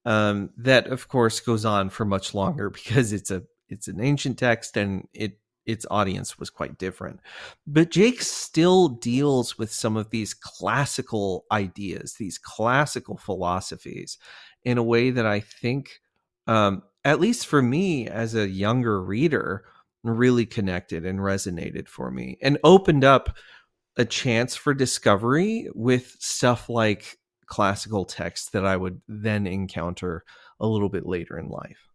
um that of course goes on for much longer because it's a it's an ancient text and it its audience was quite different. But Jake still deals with some of these classical ideas, these classical philosophies, in a way that I think, um, at least for me as a younger reader, really connected and resonated for me and opened up a chance for discovery with stuff like classical texts that I would then encounter a little bit later in life.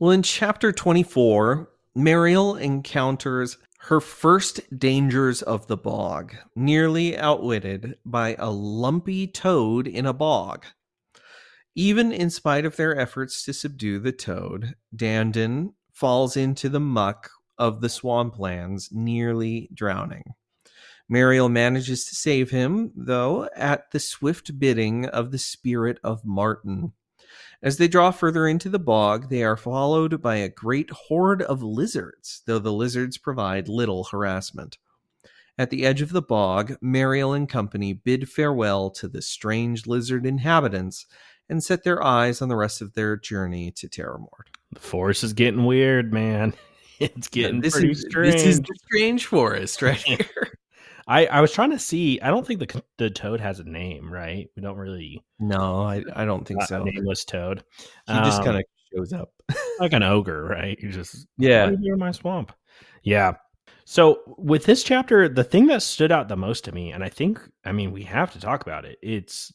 Well, in chapter twenty-four, Mariel encounters her first dangers of the bog, nearly outwitted by a lumpy toad in a bog. Even in spite of their efforts to subdue the toad, Dandin falls into the muck of the swamplands, nearly drowning. Mariel manages to save him, though, at the swift bidding of the spirit of Martin. As they draw further into the bog, they are followed by a great horde of lizards, though the lizards provide little harassment. At the edge of the bog, Mariel and company bid farewell to the strange lizard inhabitants and set their eyes on the rest of their journey to Terramort. The forest is getting weird, man. It's getting this pretty is, strange. This is the strange forest right here. I, I was trying to see. I don't think the the toad has a name, right? We don't really. No, I, I don't think so. A nameless toad. He um, just kind of shows up like an ogre, right? You just yeah. You're in my swamp. Yeah. So with this chapter, the thing that stood out the most to me, and I think, I mean, we have to talk about it. It's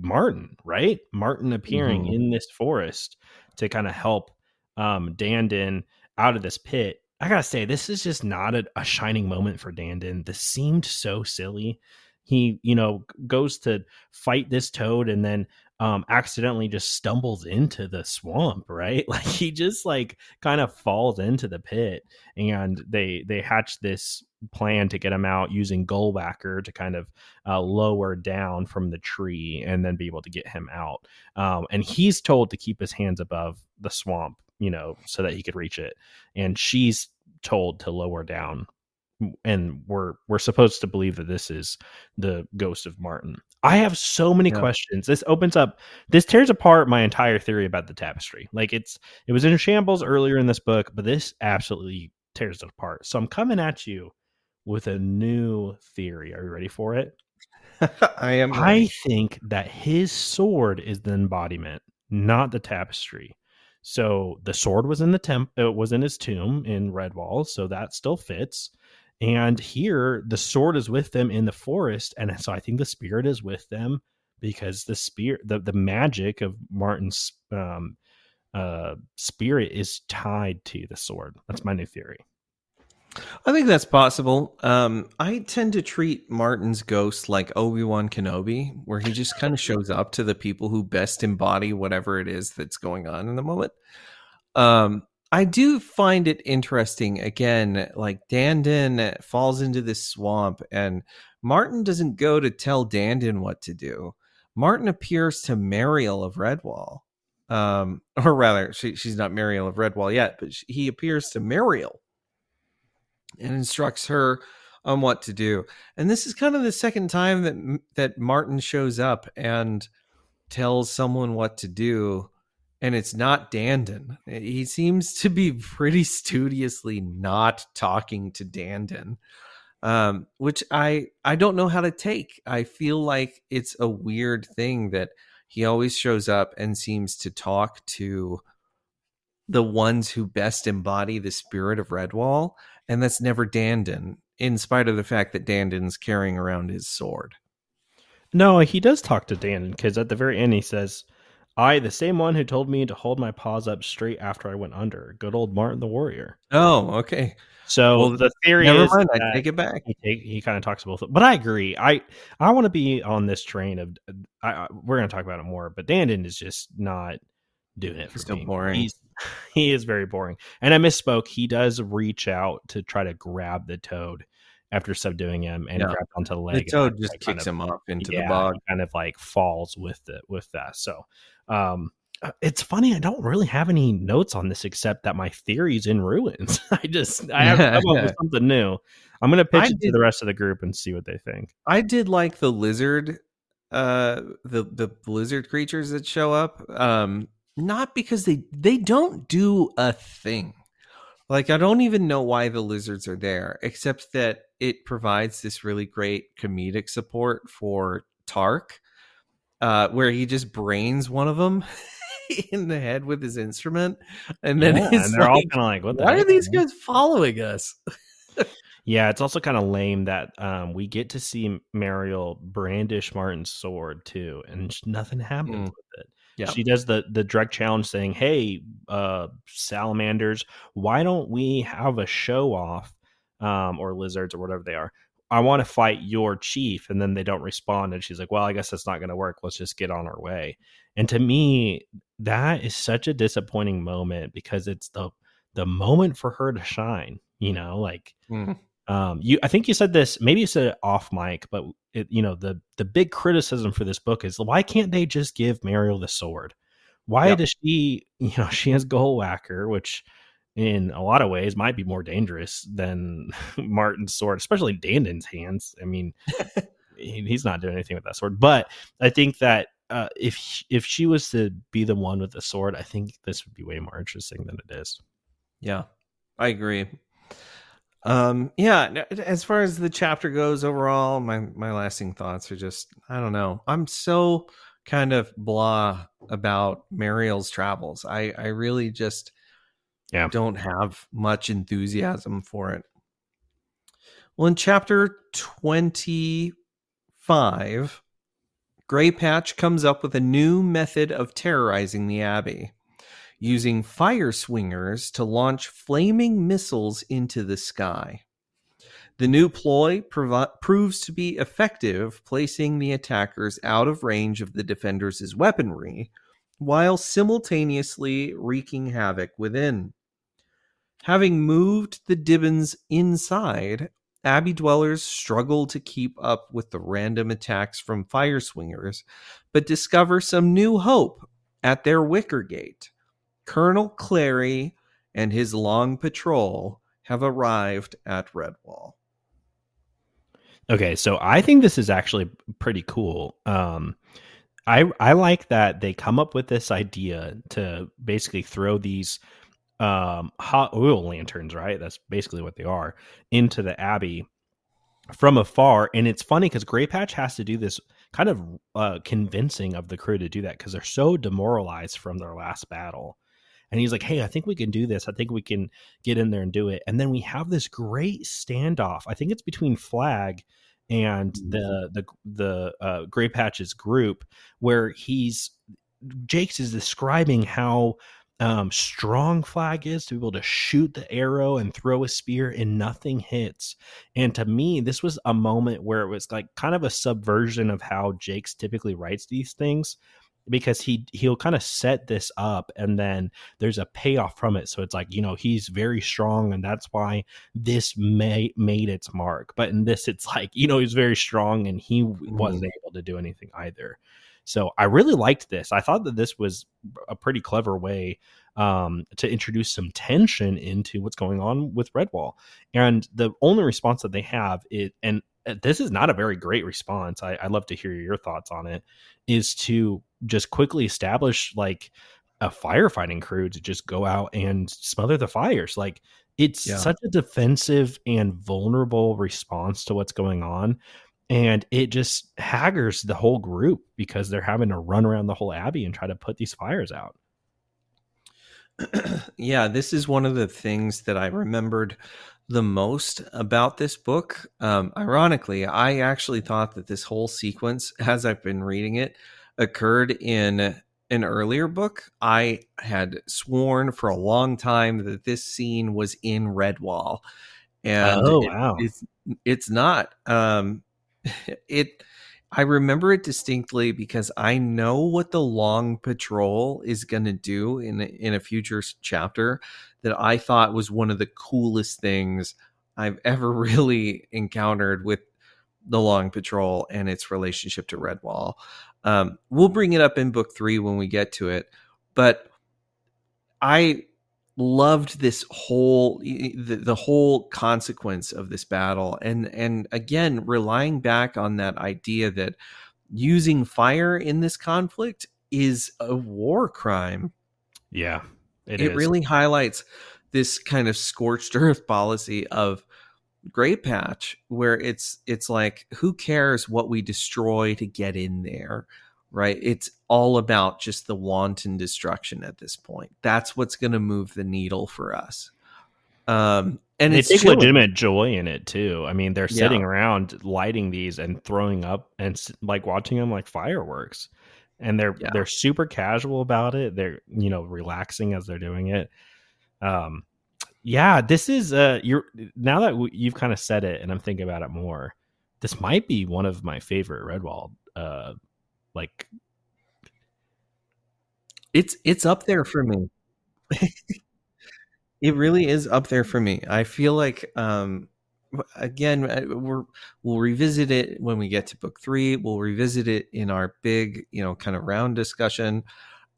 Martin, right? Martin appearing mm-hmm. in this forest to kind of help um, Dandin out of this pit. I gotta say, this is just not a, a shining moment for Dandin. This seemed so silly. He, you know, goes to fight this toad and then um, accidentally just stumbles into the swamp, right? Like he just like kind of falls into the pit, and they they hatch this plan to get him out using Gullbacker to kind of uh, lower down from the tree and then be able to get him out. Um, and he's told to keep his hands above the swamp, you know, so that he could reach it. And she's told to lower down. And we're, we're supposed to believe that this is the ghost of Martin. I have so many yeah. questions. This opens up, this tears apart my entire theory about the tapestry. Like it's, it was in shambles earlier in this book, but this absolutely tears it apart. So I'm coming at you with a new theory. Are you ready for it? I am. Ready. I think that his sword is the embodiment, not the tapestry. So the sword was in the temp, it was in his tomb in Redwall, so that still fits. And here, the sword is with them in the forest, and so I think the spirit is with them because the spirit, the, the magic of Martin's um, uh, spirit is tied to the sword. That's my new theory. I think that's possible. Um, I tend to treat Martin's ghost like Obi-Wan Kenobi, where he just kind of shows up to the people who best embody whatever it is that's going on in the moment. Um, I do find it interesting, again, like Dandin falls into this swamp and Martin doesn't go to tell Dandin what to do. Martin appears to Mariel of Redwall. Um, or rather, she, she's not Mariel of Redwall yet, but she, he appears to Mariel and instructs her on what to do. And this is kind of the second time that that Martin shows up and tells someone what to do, and it's not Dandin. He seems to be pretty studiously not talking to Dandin, um, which I I don't know how to take. I feel like it's a weird thing that he always shows up and seems to talk to the ones who best embody the spirit of Redwall, and that's never Dandin, in spite of the fact that Dandin's carrying around his sword. No, he does talk to Dandin, because at the very end he says, I, the same one who told me to hold my paws up straight after I went under. Good old Martin the Warrior. Oh, okay. So well, the theory never is... Never mind, I take it back. He, he kind of talks both... But I agree. I I want to be on this train of... I, I, we're going to talk about it more, but Dandin is just not doing it for Still me. Boring. He's, he is very boring. And I misspoke. He does reach out to try to grab the toad after subduing him and yeah. grab onto the leg. The toad and, just like, kicks kind of, him up into yeah, the bog. He kind of like falls with it with that. So um, it's funny. I don't really have any notes on this except that my theory's in ruins. I just I have to come up with something new. I'm going to pitch I it did, to the rest of the group and see what they think. I did like the lizard, uh, the the lizard creatures that show up. Um, Not because they, they don't do a thing. Like, I don't even know why the lizards are there, except that it provides this really great comedic support for Tark, uh, where he just brains one of them in the head with his instrument. And then yeah, and they're like, all kind of like, what the why heck, are these man? Guys following us? Yeah, it's also kind of lame that um, we get to see Mariel brandish Martin's sword, too, and nothing happens mm. with it. Yep. She does the, the direct challenge saying, hey, uh, salamanders, why don't we have a show off um, or lizards or whatever they are? I want to fight your chief. And then they don't respond. And she's like, well, I guess that's not going to work. Let's just get on our way. And to me, that is such a disappointing moment because it's the the moment for her to shine. You know, like mm. um, you I think you said this. Maybe you said it off mic, but It, you know, the, the big criticism for this book is why can't they just give Mariel the sword? Why yep. does she, you know, she has Goal Whacker, which in a lot of ways might be more dangerous than Martin's sword, especially Dandin's hands. I mean, he, he's not doing anything with that sword. But I think that uh, if if she was to be the one with the sword, I think this would be way more interesting than it is. Yeah, I agree. Um, yeah, as far as the chapter goes overall, my, my lasting thoughts are just, I don't know. I'm so kind of blah about Mariel's travels. I, I really just yeah. don't have much enthusiasm for it. Well, in chapter twenty-five, Greypatch comes up with a new method of terrorizing the Abbey, using fire swingers to launch flaming missiles into the sky. The new ploy provi- proves to be effective, placing the attackers out of range of the defenders' weaponry, while simultaneously wreaking havoc within. Having moved the Dibbins inside, Abbey dwellers struggle to keep up with the random attacks from fire swingers, but discover some new hope at their wicker gate. Colonel Clary and his long patrol have arrived at Redwall. Okay, so I think this is actually pretty cool. Um, I I like that they come up with this idea to basically throw these um, hot oil lanterns, right? That's basically what they are, into the Abbey from afar. And it's funny because Greypatch has to do this kind of uh, convincing of the crew to do that because they're so demoralized from their last battle. And he's like, hey, I think we can do this. I think we can get in there and do it. And then we have this great standoff. I think it's between Flag and the the the uh, Greypatch's group where he's Jake's is describing how um, strong flag is, to be able to shoot the arrow and throw a spear and nothing hits. And to me, this was a moment where it was like kind of a subversion of how Jakes typically writes these things, because he, he'll kind of set this up and then there's a payoff from it. So it's like, you know, he's very strong and that's why this may made its mark. But in this, it's like, you know, he's very strong and he wasn't able to do anything either. So I really liked this. I thought that this was a pretty clever way um, to introduce some tension into what's going on with Redwall. And the only response that they have is, and this is not a very great response, I, I'd love to hear your thoughts on it, is to just quickly establish like a firefighting crew to just go out and smother the fires. Like it's yeah. such a defensive and vulnerable response to what's going on. And it just haggers the whole group because they're having to run around the whole abbey and try to put these fires out. Yeah, this is one of the things that I remembered the most about this book. Um, ironically, I actually thought that this whole sequence, as I've been reading it, occurred in an earlier book. I had sworn for a long time that this scene was in Redwall. And oh, wow. It, it's, it's not. Um, It, I remember it distinctly because I know what the long patrol is going to do in in a future chapter that I thought was one of the coolest things I've ever really encountered with the long patrol and its relationship to Redwall. Um, we'll bring it up in book three when we get to it, but I loved this whole the, the whole consequence of this battle, and and again relying back on that idea that using fire in this conflict is a war crime. Yeah, it, it is. Really highlights this kind of scorched earth policy of Greypatch, where it's it's like, who cares what we destroy to get in there? Right. It's all about just the wanton destruction at this point. That's what's going to move the needle for us. Um, and they it's take chilling. legitimate joy in it, too. I mean, they're sitting yeah. around lighting these and throwing up and like watching them like fireworks. And they're yeah. they're super casual about it. They're, you know, relaxing as they're doing it. Um, yeah, this is uh, you're now that you've kind of said it and I'm thinking about it more. This might be one of my favorite Redwall uh Like it's it's up there for me. It really is up there for me. I feel like um, again we're we'll revisit it when we get to book three. We'll revisit it in our big, you know, kind of round discussion.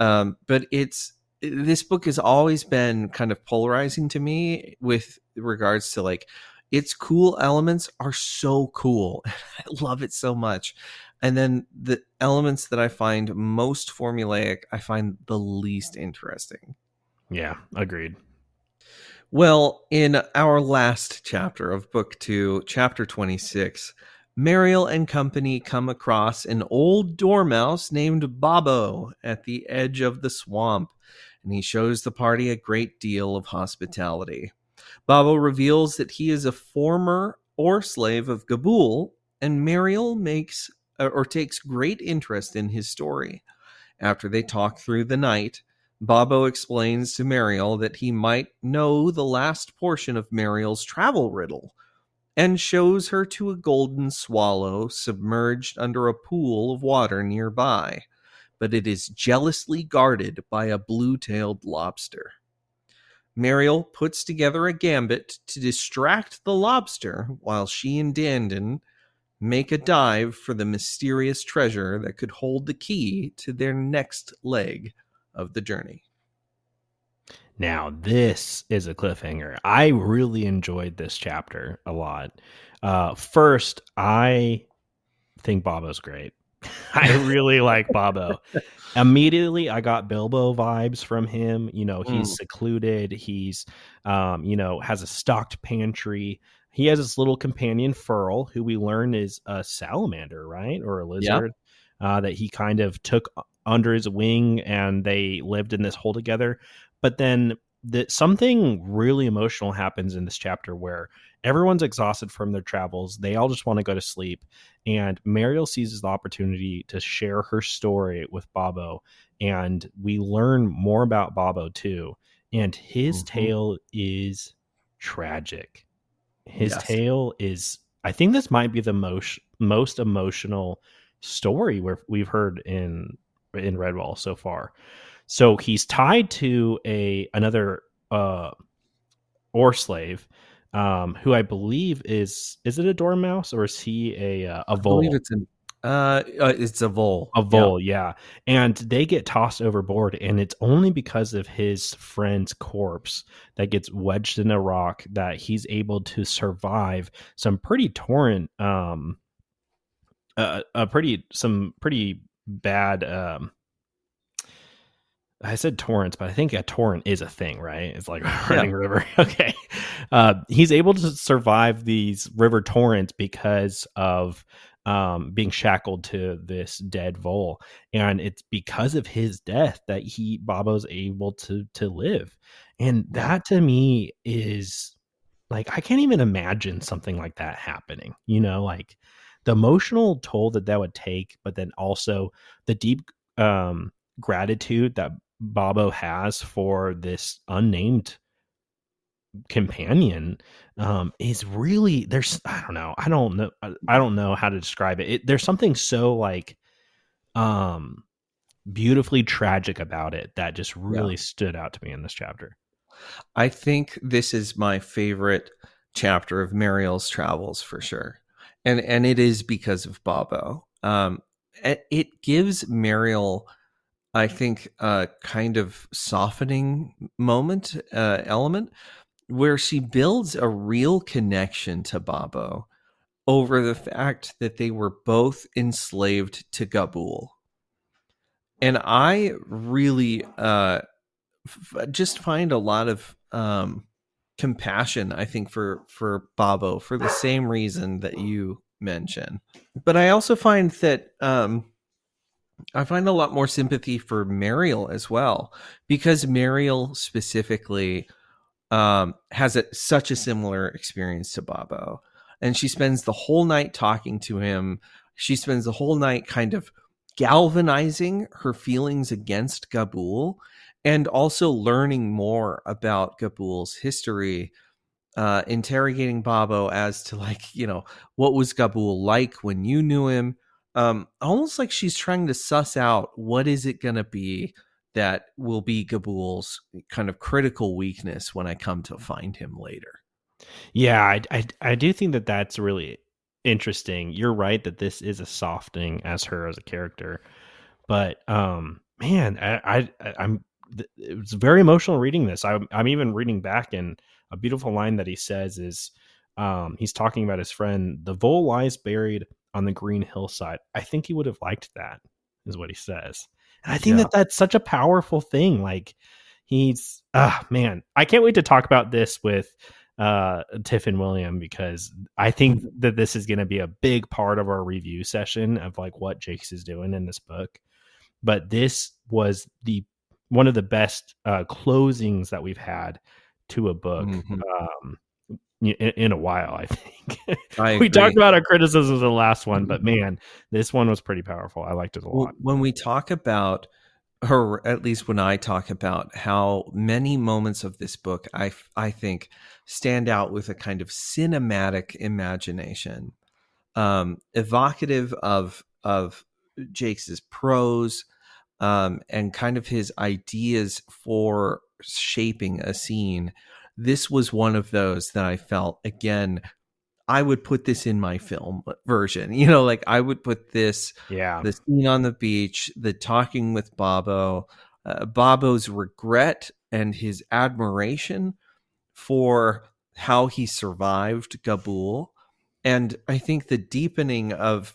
Um, but it's this book has always been kind of polarizing to me with regards to like its cool elements are so cool. I love it so much. And then the elements that I find most formulaic, I find the least interesting. Yeah, agreed. Well, in our last chapter of book two, chapter twenty-six, Mariel and company come across an old dormouse named Bobbo at the edge of the swamp, and he shows the party a great deal of hospitality. Bobbo reveals that he is a former or slave of Gabool, and Mariel makes... or takes great interest in his story. After they talk through the night, Bobbo explains to Mariel that he might know the last portion of Mariel's travel riddle and shows her to a golden swallow submerged under a pool of water nearby, but it is jealously guarded by a blue-tailed lobster. Mariel puts together a gambit to distract the lobster while she and Dandin make a dive for the mysterious treasure that could hold the key to their next leg of the journey. Now, this is a cliffhanger. I really enjoyed this chapter a lot. Uh, first, I think Bobbo's great. I really like Bobbo. Immediately, I got Bilbo vibes from him. You know, he's mm. secluded. He's, um, you know, has a stocked pantry. He has his little companion, Furl, who we learn is a salamander, right? Or a lizard yeah. uh, that he kind of took under his wing, and they lived in this hole together. But then the, something really emotional happens in this chapter where everyone's exhausted from their travels. They all just want to go to sleep. And Mariel seizes the opportunity to share her story with Bobbo. and we learn more about Bobbo too. And his mm-hmm. tale is tragic. His yes. tale is, I think this might be the most, most emotional story we're, we've heard in, in Redwall so far. So he's tied to a, another, uh, or slave, um, who I believe is, is it a dormouse or is he a, uh, a vole? I believe it's an, uh, uh, it's a vole, a vole. Yeah. yeah. And they get tossed overboard, and it's only because of his friend's corpse that gets wedged in a rock that he's able to survive some pretty torrent, um, uh, a pretty, some pretty bad, um, I said torrents, but I think a torrent is a thing, right? It's like a running yeah. river. Okay. Uh, he's able to survive these river torrents because of um, being shackled to this dead vole. And it's because of his death that he, Bobbo's able to, to live. And that to me is like, I can't even imagine something like that happening, you know, like the emotional toll that that would take, but then also the deep um, gratitude that Bobbo has for this unnamed companion um is really there's I don't know I don't know I don't know how to describe it. it there's something so like um beautifully tragic about it that just really yeah. stood out to me in this chapter. I think this is my favorite chapter of Mariel's travels for sure, and and it is because of Bobbo. Um it gives Mariel, I think, a kind of softening moment, uh, element where she builds a real connection to Bobbo over the fact that they were both enslaved to Gabool. And I really uh, f- just find a lot of um, compassion, I think, for, for Bobbo for the same reason that you mentioned. But I also find that... Um, I find a lot more sympathy for Mariel as well, because Mariel specifically um, has a, such a similar experience to Bobbo, and she spends the whole night talking to him. She spends the whole night kind of galvanizing her feelings against Gabool, and also learning more about Gabool's history, uh, interrogating Bobbo as to, like, you know, what was Gabool like when you knew him? Um, almost like she's trying to suss out what is it going to be that will be Gabool's kind of critical weakness when I come to find him later. Yeah, I, I, I do think that that's really interesting. You're right that this is a softening as her as a character, but um, man, I, I I'm it was very emotional reading this. I'm I'm even reading back, and a beautiful line that he says is um, he's talking about his friend. The vole lies buried on the green hillside. I think he would have liked that, is what he says. And I think yeah. that that's such a powerful thing. Like he's, ah, man, I can't wait to talk about this with uh, Tiff and William, because I think that this is going to be a big part of our review session of like what Jakes is doing in this book. But this was the, one of the best uh, closings that we've had to a book. Mm-hmm. Um, In, in a while, I think. I we talked about our criticisms of the last one, but man, this one was pretty powerful. I liked it a lot. When we talk about her, at least when I talk about how many moments of this book, I, I think stand out with a kind of cinematic imagination, um, evocative of, of Jakes's prose, um, and kind of his ideas for shaping a scene. This was one of those that I felt, again, I would put this in my film version. You know, like I would put this, yeah. the scene on the beach, the talking with Bobbo, uh, Bobbo's regret and his admiration for how he survived Gabool. And I think the deepening of,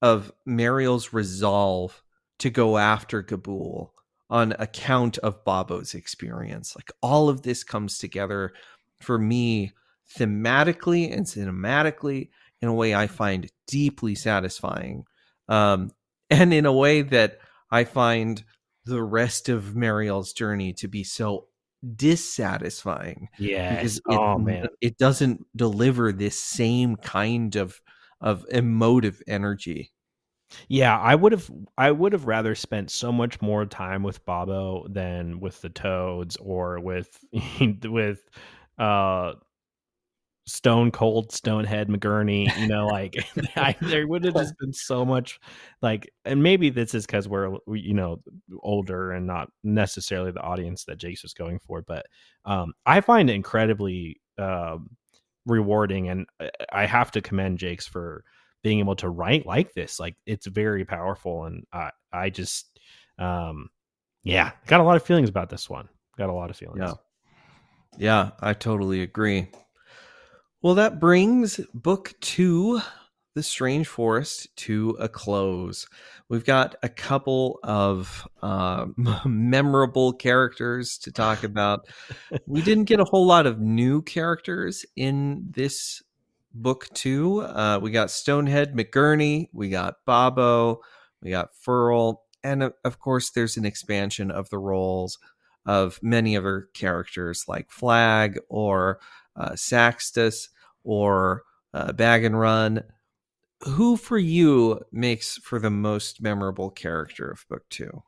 of Mariel's resolve to go after Gabool on account of Bobbo's experience. Like all of this comes together for me thematically and cinematically in a way I find deeply satisfying. Um, and in a way that I find the rest of Mariel's journey to be so dissatisfying. Yeah. Because it, oh, man. it doesn't deliver this same kind of, of emotive energy. Yeah, I would have I would have rather spent so much more time with Bobbo than with the Toads or with with uh Stone Cold Stonehead McGurney, you know, like I, there would have just been so much like, and maybe this is because we're, you know, older and not necessarily the audience that Jake's was going for, but um I find it incredibly uh, rewarding, and I have to commend Jake's for being able to write like this. Like, it's very powerful, and I I just um yeah, got a lot of feelings about this one. Got a lot of feelings. Yeah, yeah, I totally agree. Well, that brings book two, The Strange Forest, to a close. We've got a couple of uh, memorable characters to talk about. We didn't get a whole lot of new characters in this book two. Uh, we got Stonehead McGurney, we got Bobbo, we got Furl, and of course, there's an expansion of the roles of many other characters like Flag or Uh, Saxtus or uh, Bag and Run. Who for you makes for the most memorable character of book two?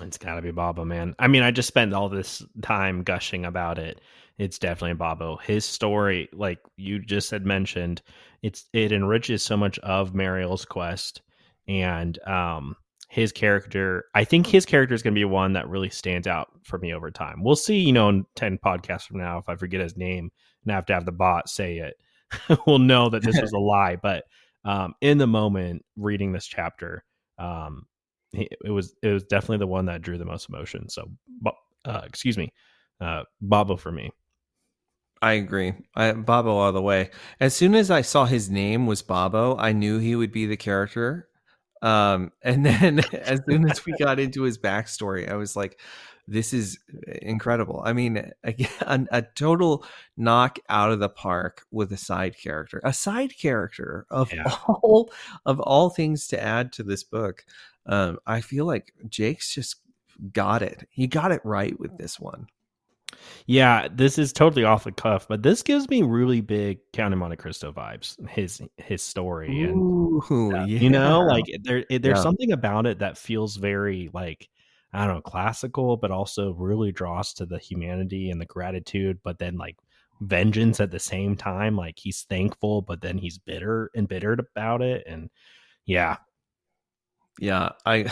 It's gotta be Bobbo, man. I mean, I just spent all this time gushing about it. It's definitely Bobbo. His story, like you just had mentioned, it's it enriches so much of Mariel's quest, and um, his character. I think his character is going to be one that really stands out for me over time. We'll see, you know, in ten podcasts from now, if I forget his name and I have to have the bot say it, we'll know that this was a lie. But um, in the moment, reading this chapter, um, it, it was it was definitely the one that drew the most emotion. So, uh, excuse me, uh, Bobbo for me. I agree. I, Bobbo all the way. As soon as I saw his name was Bobbo, I knew he would be the character. Um, and then as soon as we got into his backstory, I was like, this is incredible. I mean, again, a total knock out of the park with a side character, a side character of yeah. all of all things to add to this book. Um, I feel like Jake's just got it. He got it right with this one. Yeah, this is totally off the cuff, but this gives me really big Count of Monte Cristo vibes. His his story, and Ooh, uh, yeah. you know, like there there's yeah. something about it that feels very like, I don't know, classical, but also really draws to the humanity and the gratitude, but then like vengeance at the same time. Like he's thankful, but then he's bitter and embittered about it, and yeah. Yeah, I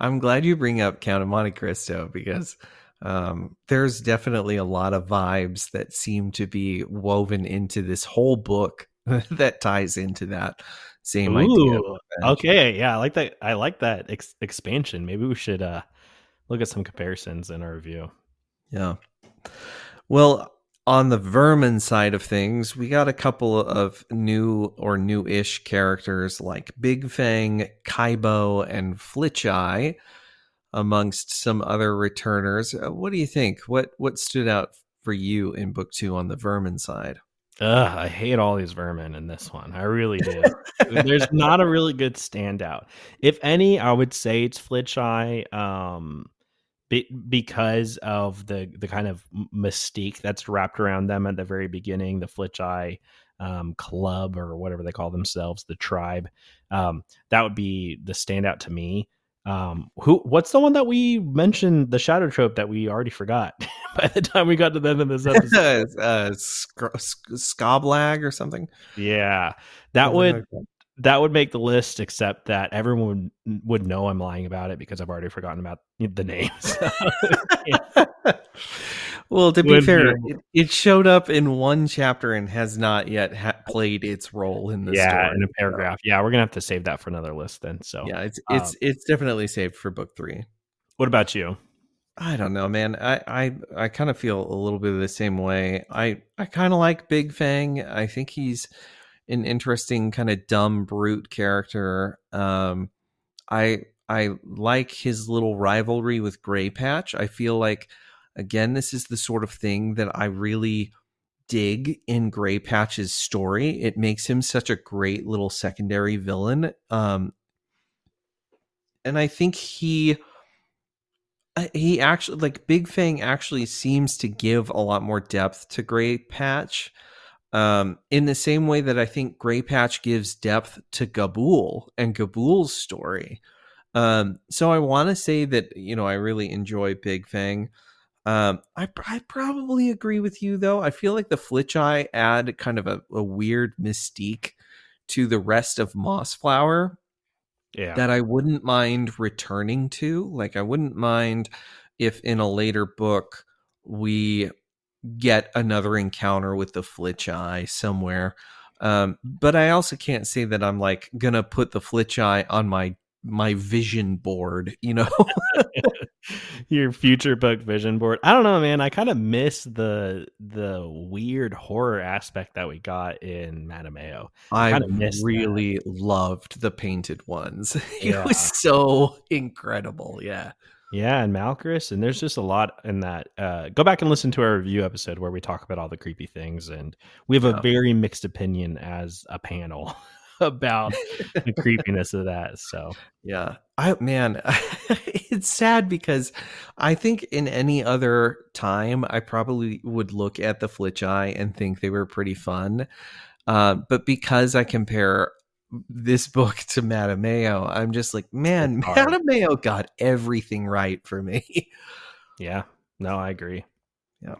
I'm glad you bring up Count of Monte Cristo, because Um, there's definitely a lot of vibes that seem to be woven into this whole book that ties into that same Ooh, idea. Okay. Yeah. I like that. I like that ex- expansion. Maybe we should, uh, look at some comparisons in our review. Yeah. Well, on the vermin side of things, we got a couple of new or new-ish characters like Big Fang, Kybo, and Flitch-Eye, amongst some other returners. What do you think? What what stood out for you in book two on the vermin side? Ugh, I hate all these vermin in this one. I really do. There's not a really good standout. If any, I would say it's Flitch-Eye, um, be, because of the, the kind of mystique that's wrapped around them at the very beginning, the Flitch-Eye um, club or whatever they call themselves, the tribe. Um, that would be the standout to me. Um, who, what's the one that we mentioned, the shadow trope that we already forgot by the time we got to the end of this episode? uh, Scroblag or something. Yeah, that would, that would make the list, except that everyone would, would know I'm lying about it because I've already forgotten about the names. yeah. Well, to be would fair, it, it showed up in one chapter and has not yet ha- played its role in the yeah, story. Yeah, in a paragraph. Yeah, we're going to have to save that for another list then. So yeah, it's um, it's it's definitely saved for book three. What about you? I don't know, man. I I, I kind of feel a little bit of the same way. I, I kind of like Big Fang. I think he's an interesting kind of dumb brute character. Um, I I like his little rivalry with Greypatch. I feel like, again, this is the sort of thing that I really dig in Greypatch's story. It makes him such a great little secondary villain. Um, and I think he, he actually, like Big Fang actually seems to give a lot more depth to Greypatch. Um, in the same way that I think Greypatch gives depth to Gabool and Gabool's story. Um, so I want to say that, you know, I really enjoy Big Fang. Um, I, I probably agree with you, though. I feel like the Flitch-Eye add kind of a, a weird mystique to the rest of Mossflower, yeah, that I wouldn't mind returning to. Like, I wouldn't mind if in a later book we get another encounter with the Flitch-Eye somewhere. Um, but I also can't say that I'm like going to put the Flitch-Eye on my my vision board, you know. Your future book vision board. I don't know, man. I kind of miss the the weird horror aspect that we got in Mattimeo. I, I really that. loved the painted ones. Yeah. It was so incredible. Yeah. Yeah, and Malchus, and there's just a lot in that. Uh, go back and listen to our review episode where we talk about all the creepy things, and we have yeah. a very mixed opinion as a panel about the creepiness of that. So yeah, I man, it's sad because I think in any other time I probably would look at the Flitch-Eye and think they were pretty fun, uh, but because I compare this book to Mattimeo, I'm just like, man, Mattimeo got everything right for me. Yeah, no, I agree. Yeah.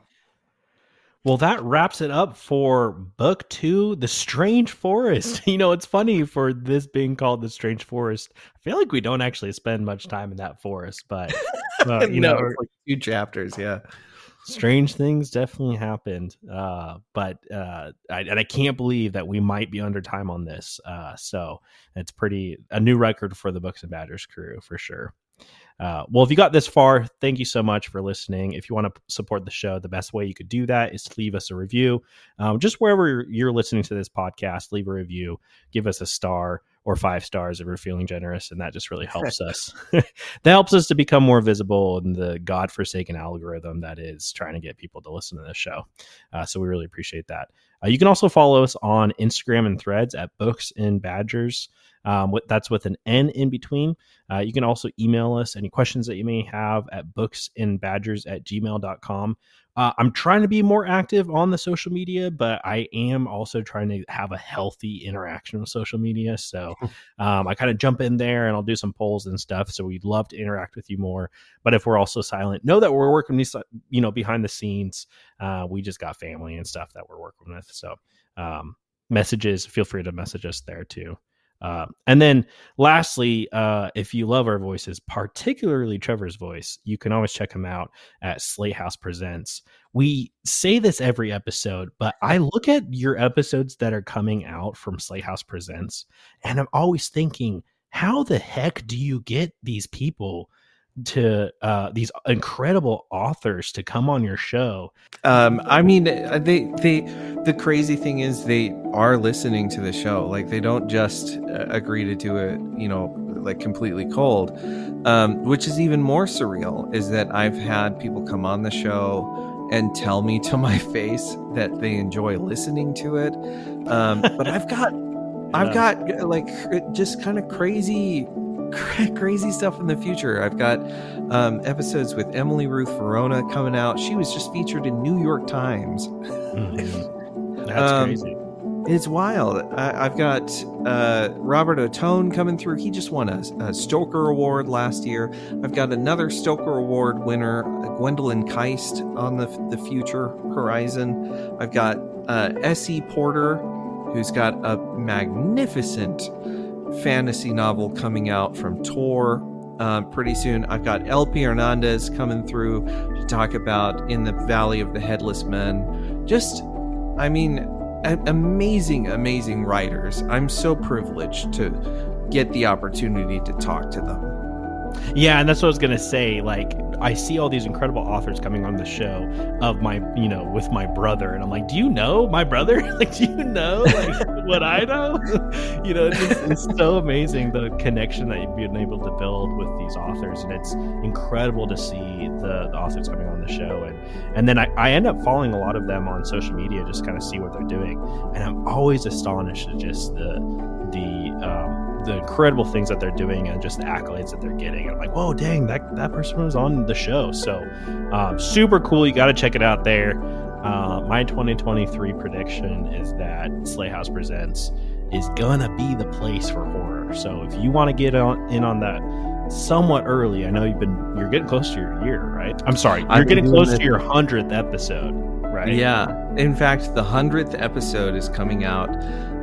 Well, that wraps it up for book two, The Strange Forest. You know, it's funny for this being called The Strange Forest. I feel like we don't actually spend much time in that forest, but uh, you no, know, it's like two chapters. Yeah. Strange things definitely happened, uh, but uh, I, and I can't believe that we might be under time on this. Uh, so it's pretty a new record for the Books and Badgers crew for sure. Uh, well, if you got this far, thank you so much for listening. If you want to support the show, the best way you could do that is to leave us a review. Um, just wherever you're listening to this podcast, leave a review, give us a star or five stars if we're feeling generous. And that just really helps us. That helps us to become more visible in the godforsaken algorithm that is trying to get people to listen to this show. Uh, so we really appreciate that. Uh, you can also follow us on Instagram and Threads at Books and Badgers. Um, with, that's with an N in between. Uh, you can also email us any questions that you may have at booksandbadgers at gmail dot com. Uh, I'm trying to be more active on the social media, but I am also trying to have a healthy interaction with social media. So um, I kind of jump in there and I'll do some polls and stuff. So we'd love to interact with you more. But if we're also silent, know that we're working these, you know, behind the scenes. Uh, we just got family and stuff that we're working with. So um, messages, feel free to message us there too. Uh, and then lastly, uh, if you love our voices, particularly Trevor's voice, you can always check him out at Slate House Presents. We say this every episode, but I look at your episodes that are coming out from Slate House Presents, and I'm always thinking, how the heck do you get these people to uh, these incredible authors to come on your show? Um, I mean, they, they, the crazy thing is they are listening to the show. Like, they don't just agree to do it, you know, like completely cold, um, which is even more surreal, is that I've had people come on the show and tell me to my face that they enjoy listening to it. Um, but I've got, I've got like just kind of crazy crazy stuff in the future. I've got um, episodes with Emily Ruth Verona coming out. She was just featured in New York Times. Mm-hmm. That's um, crazy. It's wild. I, I've got uh, Robert O'Tone coming through. He just won a, a Stoker Award last year. I've got another Stoker Award winner, Gwendolyn Keist, on the, the future horizon. I've got uh, Essie Porter, who's got a magnificent fantasy novel coming out from Tor um, pretty soon. I've got L P Hernandez coming through to talk about In the Valley of the Headless Men. Just, I mean, a- amazing, amazing writers. I'm so privileged to get the opportunity to talk to them. Yeah, and that's what I was going to say. Like, I see all these incredible authors coming on the show of my, you know, with my brother. And I'm like, do you know my brother? Like, do you know like, what I know? You know, it's, just, it's so amazing the connection that you've been able to build with these authors. And it's incredible to see the, the authors coming on the show. And, and then I, I end up following a lot of them on social media, just kind of see what they're doing. And I'm always astonished at just the, the, um, the incredible things that they're doing and just the accolades that they're getting. And I'm like, whoa, dang, that, that person was on the show. So um, super cool. You got to check it out there. Uh, my twenty twenty-three prediction is that Slay House Presents is gonna be the place for horror. So if you want to get on, in on that somewhat early, I know you've been you're getting close to your year, right? I'm sorry, you're I've getting close this. to your hundredth episode, right? Yeah. In fact, the hundredth episode is coming out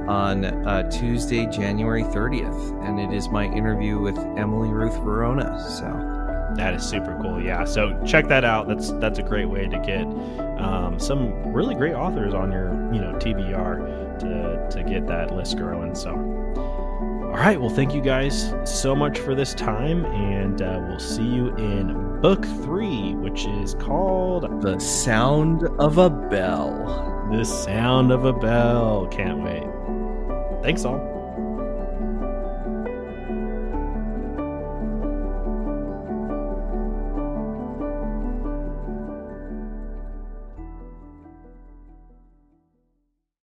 on uh, Tuesday, January thirtieth, and it is my interview with Emily Ruth Verona. So that is super cool. Yeah, so check that out. That's that's a great way to get um, some really great authors on your you know T B R to to get that list growing. So all right, well, thank you guys so much for this time, and uh, we'll see you in book three, which is called The Sound of a Bell. The Sound of a Bell. Can't wait. Thanks all.